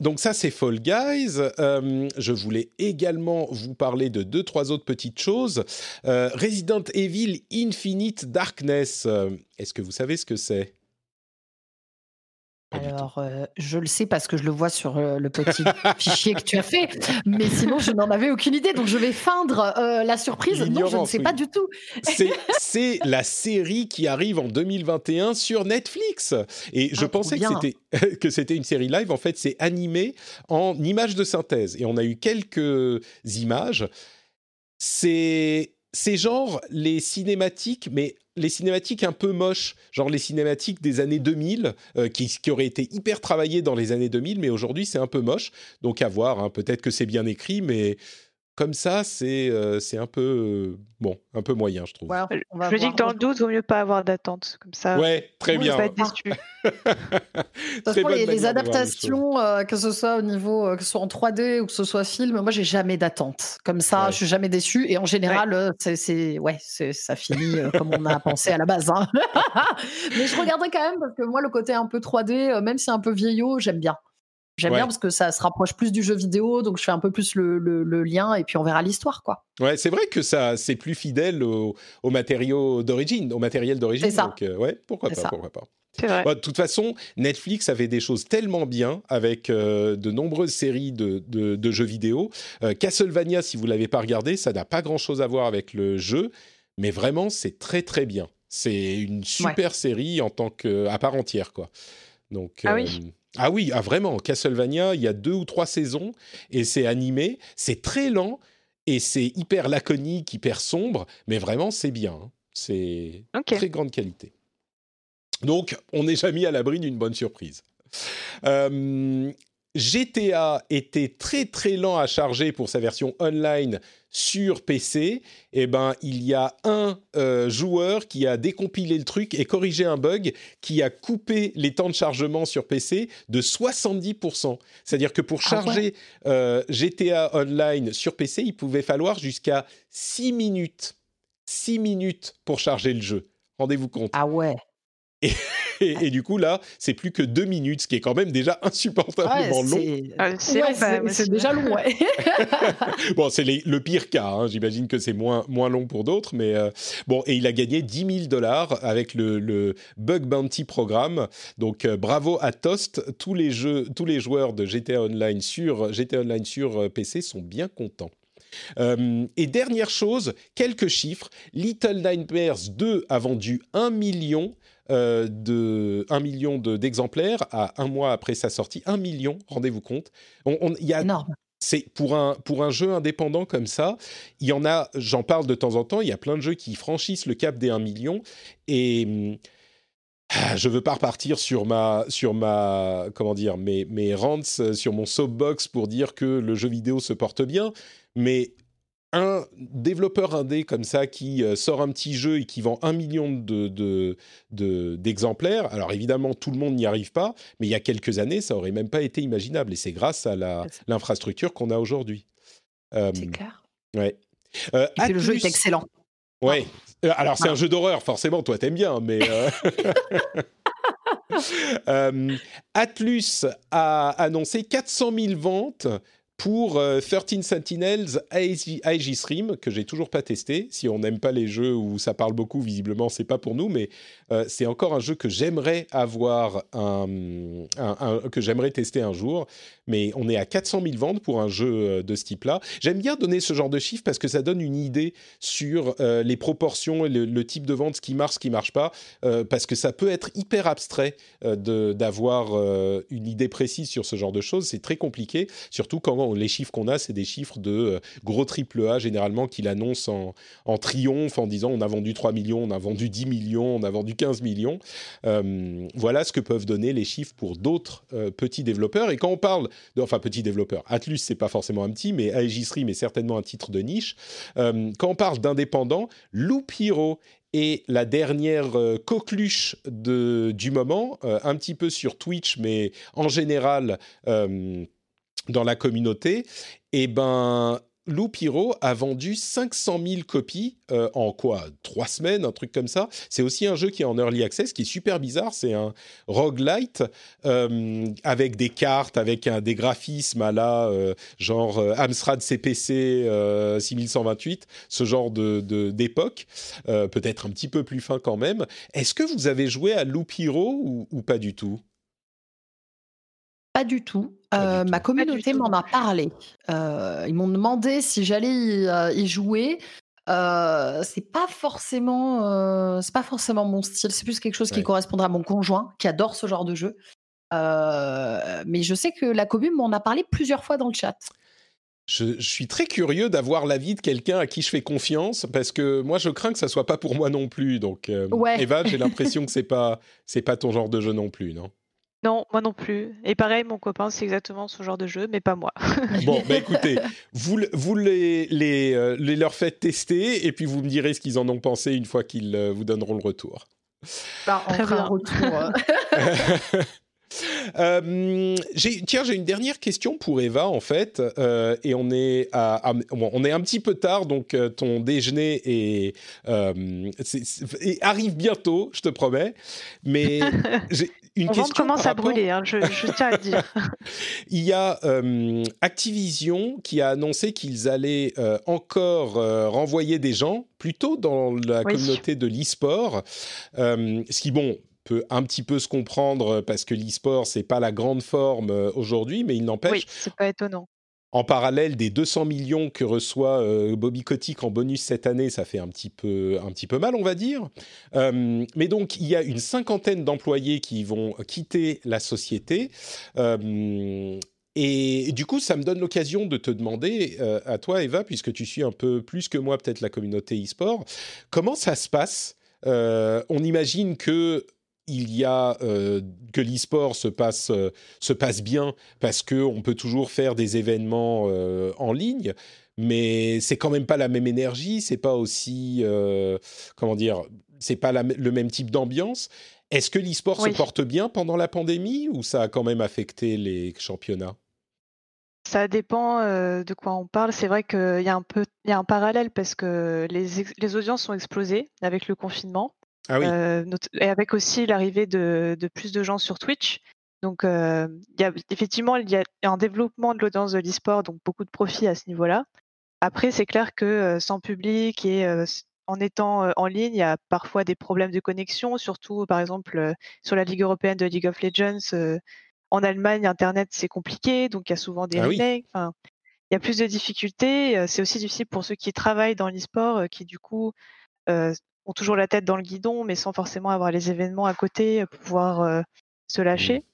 Donc ça c'est Fall Guys. Je voulais également vous parler de 2-3 autres petites choses. Resident Evil Infinite Darkness. Est-ce que vous savez ce que c'est ? Alors, je le sais parce que je le vois sur le petit fichier que tu as fait, mais sinon je n'en avais aucune idée, donc je vais feindre la surprise. L'ignorance, non, je ne sais pas du tout. C'est la série qui arrive en 2021 sur Netflix. Et je pensais que c'était une série live. En fait, c'est animé en images de synthèse. Et on a eu quelques images. C'est genre les cinématiques, mais les cinématiques un peu moches, genre les cinématiques des années 2000, qui auraient été hyper travaillées dans les années 2000, mais aujourd'hui, c'est un peu moche. Donc, à voir, hein, peut-être que c'est bien écrit, mais comme ça, c'est un peu moyen, je trouve. Ouais, je me dis que dans le doute, il vaut mieux pas avoir d'attente, comme ça. Ouais, très bien. On ne peut pas être déçu. Parce que les adaptations, que ce soit au niveau, que ce soit en 3D ou que ce soit film, moi, j'ai jamais d'attente. Comme ça, je suis jamais déçu. Et en général, ça finit comme on a pensé à la base. Hein. Mais je regarderai quand même parce que moi, le côté un peu 3D, même si c'est un peu vieillot, j'aime bien. J'aime bien parce que ça se rapproche plus du jeu vidéo, donc je fais un peu plus le lien et puis on verra l'histoire, quoi. Ouais, c'est vrai que ça, c'est plus fidèle au matériau d'origine, au matériel d'origine. C'est ça. Donc, pourquoi pas. C'est vrai. Bon, de toute façon, Netflix avait des choses tellement bien avec de nombreuses séries de jeux vidéo. Castlevania, si vous ne l'avez pas regardé, ça n'a pas grand-chose à voir avec le jeu, mais vraiment, c'est très très bien. C'est une super série en tant que, à part entière, quoi. Donc, vraiment, Castlevania, il y a 2 ou 3 saisons et c'est animé, c'est très lent et c'est hyper laconique, hyper sombre, mais vraiment c'est bien, hein. C'est très grande qualité. Donc on n'est jamais à l'abri d'une bonne surprise. GTA était très très lent à charger pour sa version online sur PC. Et ben il y a un joueur qui a décompilé le truc et corrigé un bug qui a coupé les temps de chargement sur PC de 70%. C'est-à-dire que pour charger GTA Online sur PC, il pouvait falloir jusqu'à 6 minutes pour charger le jeu. Rendez-vous compte. Ah ouais. Et du coup, là, c'est plus que 2 minutes, ce qui est quand même déjà insupportablement long. C'est déjà long, ouais. Bon, c'est le pire cas, hein. J'imagine que c'est moins long pour d'autres, mais bon, et il a gagné $10,000 avec le Bug Bounty Programme. Donc, bravo à Toast. Tous les joueurs de GTA Online sur PC sont bien contents. Et dernière chose, quelques chiffres. Little Nightmares 2 a vendu 1 million d'exemplaires à 1 mois après sa sortie. 1 million, rendez-vous compte. C'est pour un jeu indépendant comme ça, il y en a, j'en parle de temps en temps, il y a plein de jeux qui franchissent le cap des 1 million et... Je veux pas repartir sur ma comment dire mes rants sur mon soapbox pour dire que le jeu vidéo se porte bien, mais un développeur indé comme ça qui sort un petit jeu et qui vend 1 million d'exemplaires, alors évidemment tout le monde n'y arrive pas, mais il y a quelques années ça aurait même pas été imaginable et c'est grâce à l'infrastructure qu'on a aujourd'hui. C'est clair. Ouais. Le jeu est excellent. Ouais. Alors, c'est un jeu d'horreur, forcément, toi t'aimes bien, mais... Atlus a annoncé 400 000 ventes pour 13 Sentinels IG Stream, que j'ai toujours pas testé. Si on n'aime pas les jeux où ça parle beaucoup, visiblement, c'est pas pour nous, mais c'est encore un jeu que j'aimerais avoir, que j'aimerais tester un jour. Mais on est à 400 000 ventes pour un jeu de ce type-là. J'aime bien donner ce genre de chiffres parce que ça donne une idée sur les proportions et le type de vente, ce qui marche pas, parce que ça peut être hyper abstrait d'avoir une idée précise sur ce genre de choses. C'est très compliqué, surtout quand les chiffres qu'on a, c'est des chiffres de gros AAA, généralement, qu'il annonce en triomphe, en disant « on a vendu 3 millions, on a vendu 10 millions, on a vendu 15 millions ». Voilà ce que peuvent donner les chiffres pour d'autres petits développeurs. Et quand on parle petits développeurs. Atlus, c'est pas forcément un petit, mais AEG Stream est certainement un titre de niche. Quand on parle d'indépendants, Loop Hero est la dernière coqueluche du moment, un petit peu sur Twitch, mais en général dans la communauté. Et ben, Loop Hero a vendu 500 000 copies en 3 semaines, un truc comme ça. C'est aussi un jeu qui est en early access, qui est super bizarre. C'est un roguelite avec des cartes, avec des graphismes à la genre Amstrad CPC 6128, ce genre d'époque. Peut-être un petit peu plus fin quand même. Est-ce que vous avez joué à Loop Hero ou pas du tout ? Pas du tout. Ma communauté m'en a parlé. Ils m'ont demandé si j'allais y jouer. C'est pas forcément mon style. C'est plus quelque chose qui correspondra à mon conjoint, qui adore ce genre de jeu. Mais je sais que la commune m'en a parlé plusieurs fois dans le chat. Je suis très curieux d'avoir l'avis de quelqu'un à qui je fais confiance, parce que moi, je crains que ça soit pas pour moi non plus. Donc, Eva, j'ai l'impression que c'est pas ton genre de jeu non plus, non ? Non, moi non plus. Et pareil, mon copain, c'est exactement ce genre de jeu, mais pas moi. Bon, bah écoutez, vous les leur faites tester et puis vous me direz ce qu'ils en ont pensé une fois qu'ils vous donneront le retour. J'ai une dernière question pour Eva, en fait. Et on est on est un petit peu tard, donc ton déjeuner arrive bientôt, je te promets. Mais Une question commence à brûler, hein, je tiens à le dire. Il y a Activision qui a annoncé qu'ils allaient encore renvoyer des gens, plutôt dans la communauté de l'e-sport, ce qui, bon, peut un petit peu se comprendre parce que l'e-sport, c'est pas la grande forme aujourd'hui, mais il n'empêche... Oui, c'est pas étonnant. En parallèle des 200 millions que reçoit Bobby Kotick en bonus cette année, ça fait un petit peu mal, on va dire. Mais donc, il y a une 50aine d'employés qui vont quitter la société. Et du coup, ça me donne l'occasion de te demander, à toi, Eva, puisque tu suis un peu plus que moi, peut-être, la communauté e-sport, comment ça se passe ? On imagine que... il y a que l'e-sport se passe bien parce qu'on peut toujours faire des événements en ligne, mais c'est quand même pas la même énergie, c'est pas aussi c'est pas le même type d'ambiance. Est-ce que l'e-sport se porte bien pendant la pandémie ou ça a quand même affecté les championnats ? Ça dépend de quoi on parle. C'est vrai qu'il y a un parallèle parce que les audiences ont explosé avec le confinement. Ah oui. Et avec aussi l'arrivée de plus de gens sur Twitch. Donc, effectivement, il y a un développement de l'audience de l'e-sport, donc beaucoup de profits à ce niveau-là. Après, c'est clair que sans public et en étant en ligne, il y a parfois des problèmes de connexion, surtout, par exemple, sur la Ligue européenne de League of Legends. En Allemagne, Internet, c'est compliqué, donc il y a souvent des replays. Enfin, il y a plus de difficultés. C'est aussi difficile pour ceux qui travaillent dans l'e-sport, qui, du coup... ont toujours la tête dans le guidon, mais sans forcément avoir les événements à côté pour pouvoir se lâcher.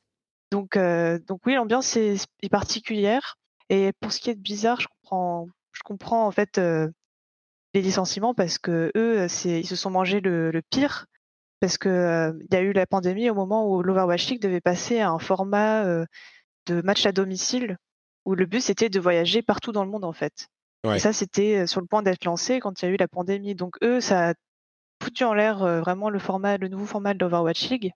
Donc oui, l'ambiance est particulière. Et pour ce qui est de bizarre, je comprends en fait les licenciements parce que eux, ils se sont mangés le pire parce que y a eu la pandémie au moment où l'Overwatch League devait passer à un format de match à domicile où le but c'était de voyager partout dans le monde en fait. Ouais. Et ça, c'était sur le point d'être lancé quand il y a eu la pandémie. Donc eux, ça a foutu en l'air vraiment le nouveau format de l'Overwatch League.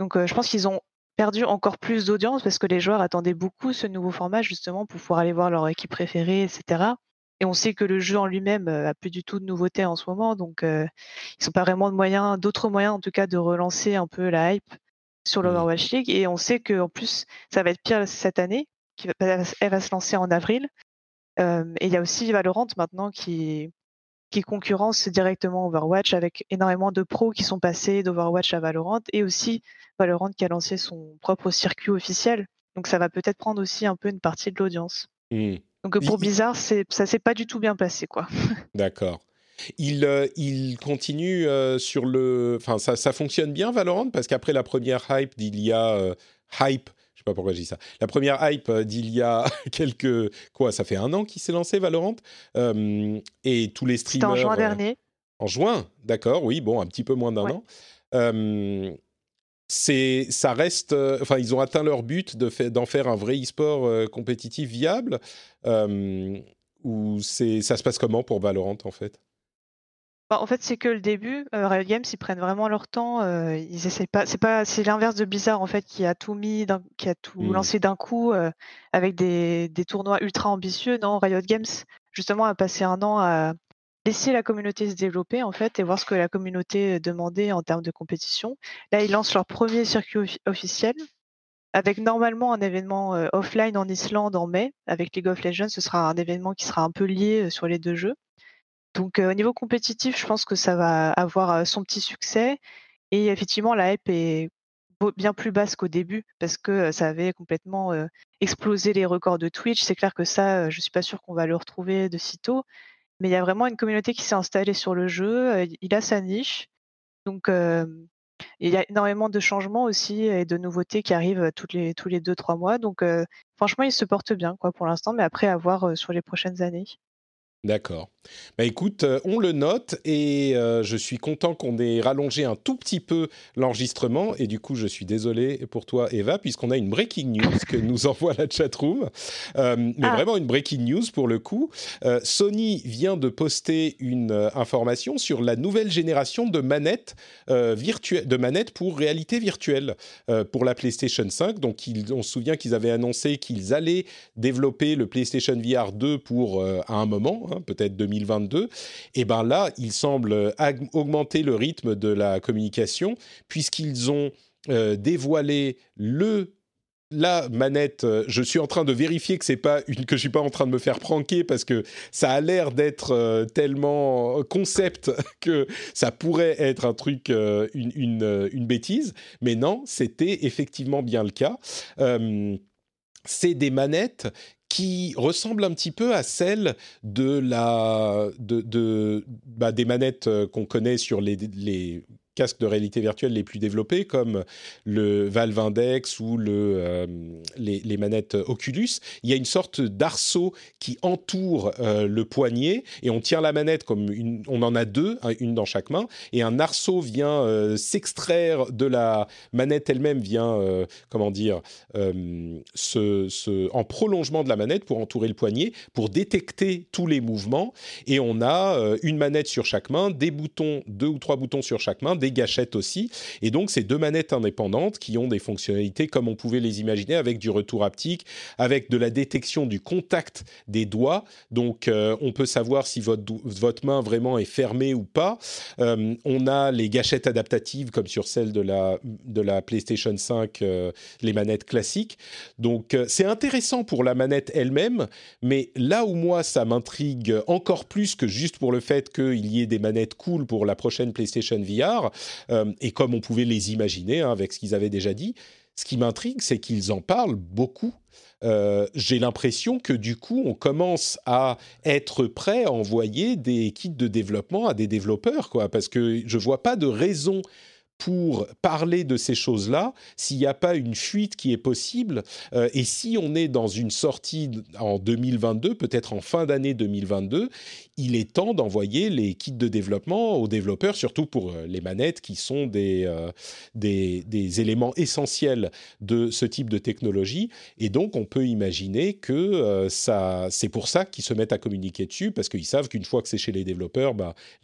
Donc je pense qu'ils ont perdu encore plus d'audience parce que les joueurs attendaient beaucoup ce nouveau format justement pour pouvoir aller voir leur équipe préférée, etc. Et on sait que le jeu en lui-même a plus du tout de nouveautés en ce moment, donc ils n'ont pas vraiment d'autres moyens en tout cas de relancer un peu la hype sur l'Overwatch League. Et on sait qu'en plus ça va être pire cette année, elle va se lancer en avril. Et il y a aussi Valorant maintenant qui concurrence directement Overwatch avec énormément de pros qui sont passés d'Overwatch à Valorant et aussi Valorant qui a lancé son propre circuit officiel. Donc ça va peut-être prendre aussi un peu une partie de l'audience. Mmh. Donc pour Blizzard, ça s'est pas du tout bien passé, quoi. D'accord. Il continue sur le... Enfin, ça fonctionne bien Valorant parce qu'après la première hype, il y a Je sais pas pourquoi je dis ça. La première hype d'il y a ça fait un an qu'il s'est lancé Valorant et tous les streamers. C'était en juin dernier. En juin, d'accord, oui, bon, un petit peu moins d'un an. Ça reste. Enfin, ils ont atteint leur but d'en faire un vrai e-sport compétitif viable. Ou ça se passe comment pour Valorant en fait ? Bon, en fait, c'est que le début. Riot Games, ils prennent vraiment leur temps. Ils essayent pas. C'est l'inverse de Blizzard en fait, qui a tout lancé d'un coup avec des tournois ultra ambitieux. Non, Riot Games justement a passé un an à laisser la communauté se développer en fait et voir ce que la communauté demandait en termes de compétition. Là, ils lancent leur premier circuit officiel avec normalement un événement offline en Islande en mai. Avec League of Legends, ce sera un événement qui sera un peu lié sur les deux jeux. Donc au niveau compétitif, je pense que ça va avoir son petit succès. Et effectivement, la hype est bien plus basse qu'au début parce que ça avait complètement explosé les records de Twitch. C'est clair que ça, je ne suis pas sûre qu'on va le retrouver de sitôt. Mais il y a vraiment une communauté qui s'est installée sur le jeu. Il a sa niche. Donc il y a énormément de changements aussi et de nouveautés qui arrivent tous les 2-3 mois. Donc franchement, il se porte bien quoi, pour l'instant, mais après à voir sur les prochaines années. D'accord. Bah écoute, on le note et je suis content qu'on ait rallongé un tout petit peu l'enregistrement et du coup je suis désolé pour toi Eva puisqu'on a une breaking news que nous envoie la chatroom, mais vraiment une breaking news pour le coup. Sony vient de poster une information sur la nouvelle génération de manettes pour réalité virtuelle pour la PlayStation 5. Donc on se souvient qu'ils avaient annoncé qu'ils allaient développer le PlayStation VR 2 pour à un moment. Peut-être 2022, et bien là, ils semblent augmenter le rythme de la communication puisqu'ils ont dévoilé la manette. Je suis en train de vérifier que je suis pas en train de me faire pranker, parce que ça a l'air d'être tellement concept que ça pourrait être un truc, une bêtise. Mais non, c'était effectivement bien le cas. C'est des manettes qui ressemblent un petit peu à celles des manettes qu'on connaît sur les casques de réalité virtuelle les plus développés, comme le Valve Index ou les manettes Oculus. Il y a une sorte d'arceau qui entoure le poignet, et on tient la manette on en a deux, une dans chaque main, et un arceau vient s'extraire de la manette elle-même, en prolongement de la manette pour entourer le poignet, pour détecter tous les mouvements. Et on a une manette sur chaque main, des boutons, deux ou trois boutons sur chaque main, des gâchettes aussi, et donc ces deux manettes indépendantes qui ont des fonctionnalités comme on pouvait les imaginer, avec du retour haptique, avec de la détection du contact des doigts, donc on peut savoir si votre main vraiment est fermée ou pas. On a les gâchettes adaptatives comme sur celle de la PlayStation 5, les manettes classiques, donc c'est intéressant pour la manette elle-même, mais là où moi ça m'intrigue encore plus que juste pour le fait qu'il y ait des manettes cool pour la prochaine PlayStation VR, et comme on pouvait les imaginer, hein, avec ce qu'ils avaient déjà dit, ce qui m'intrigue, c'est qu'ils en parlent beaucoup. J'ai l'impression que du coup, on commence à être prêt à envoyer des kits de développement à des développeurs, quoi, parce que je ne vois pas de raison pour parler de ces choses-là s'il n'y a pas une fuite qui est possible, et si on est dans une sortie en 2022, peut-être en fin d'année 2022, il est temps d'envoyer les kits de développement aux développeurs, surtout pour les manettes qui sont des éléments essentiels de ce type de technologie. Et donc on peut imaginer que c'est pour ça qu'ils se mettent à communiquer dessus, parce qu'ils savent qu'une fois que c'est chez les développeurs,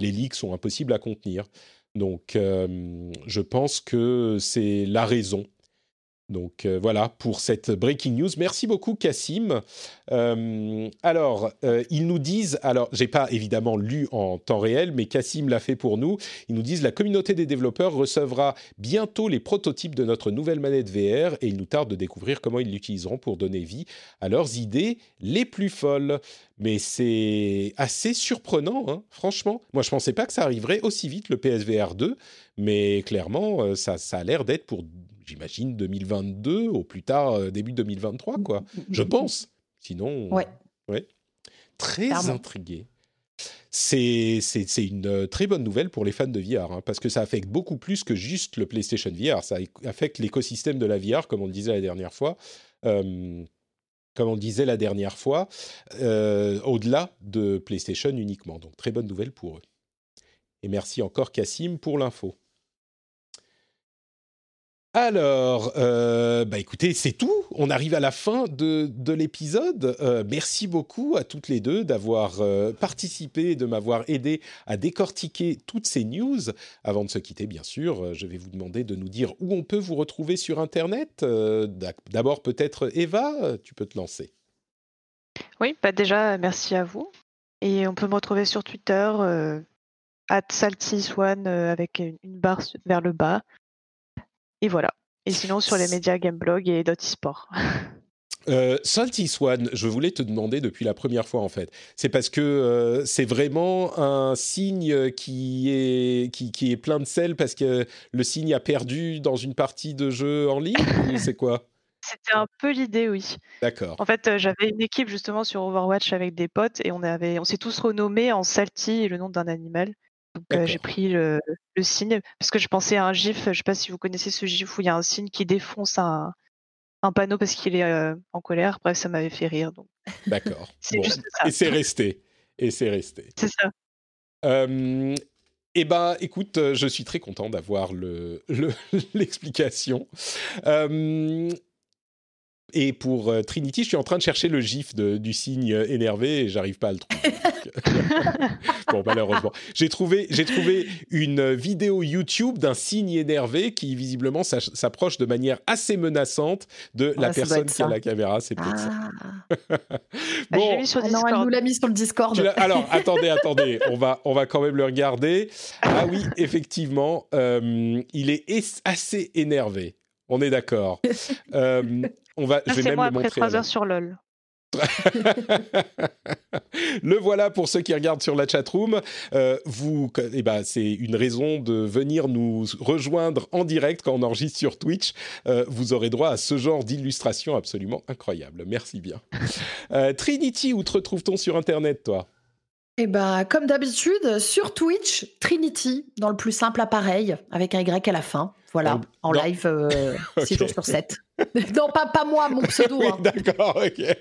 les leaks sont impossibles à contenir. Donc, je pense que c'est la raison. Donc, voilà pour cette breaking news. Merci beaucoup, Kassim. Ils nous disent... Alors, je n'ai pas, évidemment, lu en temps réel, mais Kassim l'a fait pour nous. Ils nous disent « La communauté des développeurs recevra bientôt les prototypes de notre nouvelle manette VR et il nous tarde de découvrir comment ils l'utiliseront pour donner vie à leurs idées les plus folles. » Mais c'est assez surprenant, hein, franchement. Moi, je ne pensais pas que ça arriverait aussi vite, le PSVR 2. Mais clairement, ça a l'air d'être pour... J'imagine 2022, au plus tard début 2023, quoi. Je pense. Sinon, ouais. Très intrigué. C'est une très bonne nouvelle pour les fans de VR, hein, parce que ça affecte beaucoup plus que juste le PlayStation VR. Ça affecte l'écosystème de la VR, comme on le disait la dernière fois. Au-delà de PlayStation uniquement. Donc, très bonne nouvelle pour eux. Et merci encore, Kassim, pour l'info. Alors, écoutez, c'est tout. On arrive à la fin de l'épisode. Merci beaucoup à toutes les deux d'avoir participé, de m'avoir aidé à décortiquer toutes ces news. Avant de se quitter, bien sûr, je vais vous demander de nous dire où on peut vous retrouver sur Internet. D'abord, peut-être, Eva, tu peux te lancer. Oui, déjà, merci à vous. Et on peut me retrouver sur Twitter, @Salty Swan, avec une barre vers le bas. Et voilà. Et sinon, sur les médias Gameblog et Dotisport. Salty Swan, je voulais te demander depuis la première fois, en fait. C'est parce que c'est vraiment un signe qui est plein de sel, parce que le signe a perdu dans une partie de jeu en ligne. C'est quoi ? C'était un peu l'idée, oui. D'accord. En fait, j'avais une équipe justement sur Overwatch avec des potes, et on s'est tous renommés en Salty, le nom d'un animal. Donc j'ai pris le signe, parce que je pensais à un gif, je ne sais pas si vous connaissez ce gif où il y a un signe qui défonce un panneau parce qu'il est en colère. Bref, ça m'avait fait rire. Donc. D'accord. Juste ça. Et c'est resté. C'est ça. Écoute, je suis très content d'avoir l'explication. Et pour Trinity, je suis en train de chercher le gif du signe énervé et j'arrive pas à le trouver. Bon, malheureusement. J'ai trouvé une vidéo YouTube d'un signe énervé qui, visiblement, s'approche de manière assez menaçante de la personne qui a la caméra. C'est peut-être ça. Bon. Je l'ai mis sur Discord. Non, elle nous l'a mis sur le Discord. Alors, attendez, on va quand même le regarder. Ah oui, effectivement, il est assez énervé. On est d'accord. Je vais même le montrer. C'est moi après 3 heures sur LOL. Le voilà pour ceux qui regardent sur la chatroom. C'est une raison de venir nous rejoindre en direct quand on enregistre sur Twitch. Vous aurez droit à ce genre d'illustration absolument incroyable. Merci bien. Trinity, où te retrouve-t-on sur Internet, toi ? Eh bien, comme d'habitude, sur Twitch, Trinity, dans le plus simple appareil, avec un Y à la fin. Voilà, en live, 6 jours sur 7. Non, pas moi, mon pseudo. Oui, hein. D'accord, ok.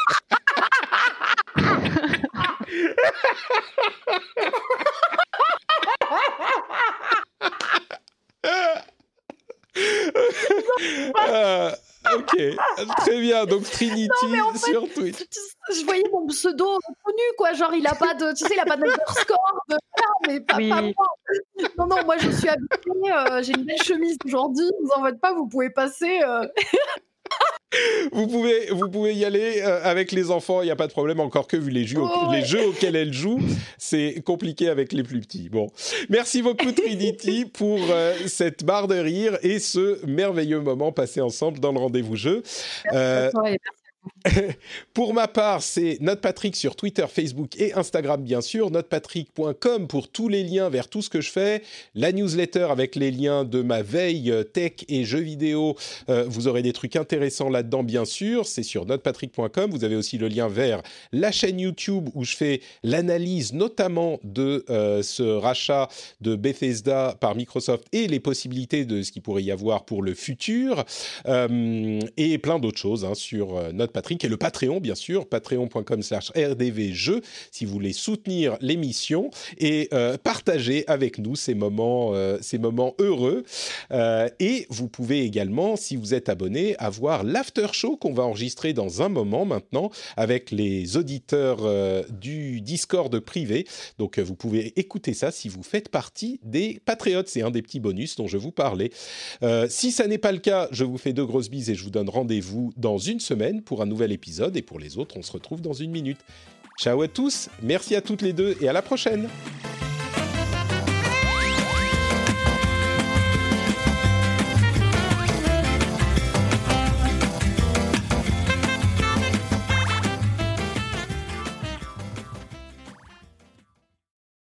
Ok, très bien. Donc Trinity sur Twitch. Je voyais mon pseudo connu, quoi. Genre, il a pas de, tu sais, il a pas d'underscore, de mais pas moi. Non, moi je suis habillée. J'ai une belle chemise aujourd'hui. Ne vous en faites pas, vous pouvez passer. Vous pouvez y aller avec les enfants, il n'y a pas de problème, encore que vu les jeux auxquels elle joue, c'est compliqué avec les plus petits. Bon, merci beaucoup Trinity pour cette barre de rire et ce merveilleux moment passé ensemble dans le rendez-vous jeu. Pour ma part, c'est NotePatrick sur Twitter, Facebook et Instagram, bien sûr. NotePatrick.com pour tous les liens vers tout ce que je fais. La newsletter avec les liens de ma veille tech et jeux vidéo. Vous aurez des trucs intéressants là-dedans, bien sûr. C'est sur NotePatrick.com. Vous avez aussi le lien vers la chaîne YouTube où je fais l'analyse notamment de ce rachat de Bethesda par Microsoft et les possibilités de ce qu'il pourrait y avoir pour le futur. Et plein d'autres choses hein, sur NotePatrick. Patrick et le Patreon, bien sûr, patreon.com/rdvjeu, si vous voulez soutenir l'émission et partager avec nous ces moments heureux. Et vous pouvez également, si vous êtes abonné, avoir l'after show qu'on va enregistrer dans un moment maintenant avec les auditeurs du Discord privé. Donc, vous pouvez écouter ça si vous faites partie des Patriotes. C'est un des petits bonus dont je vous parlais. Si ça n'est pas le cas, je vous fais 2 grosses bises et je vous donne rendez-vous dans une semaine pour un nouvel épisode et pour les autres on se retrouve dans 1 minute. Ciao à tous, merci à toutes les 2 et à la prochaine.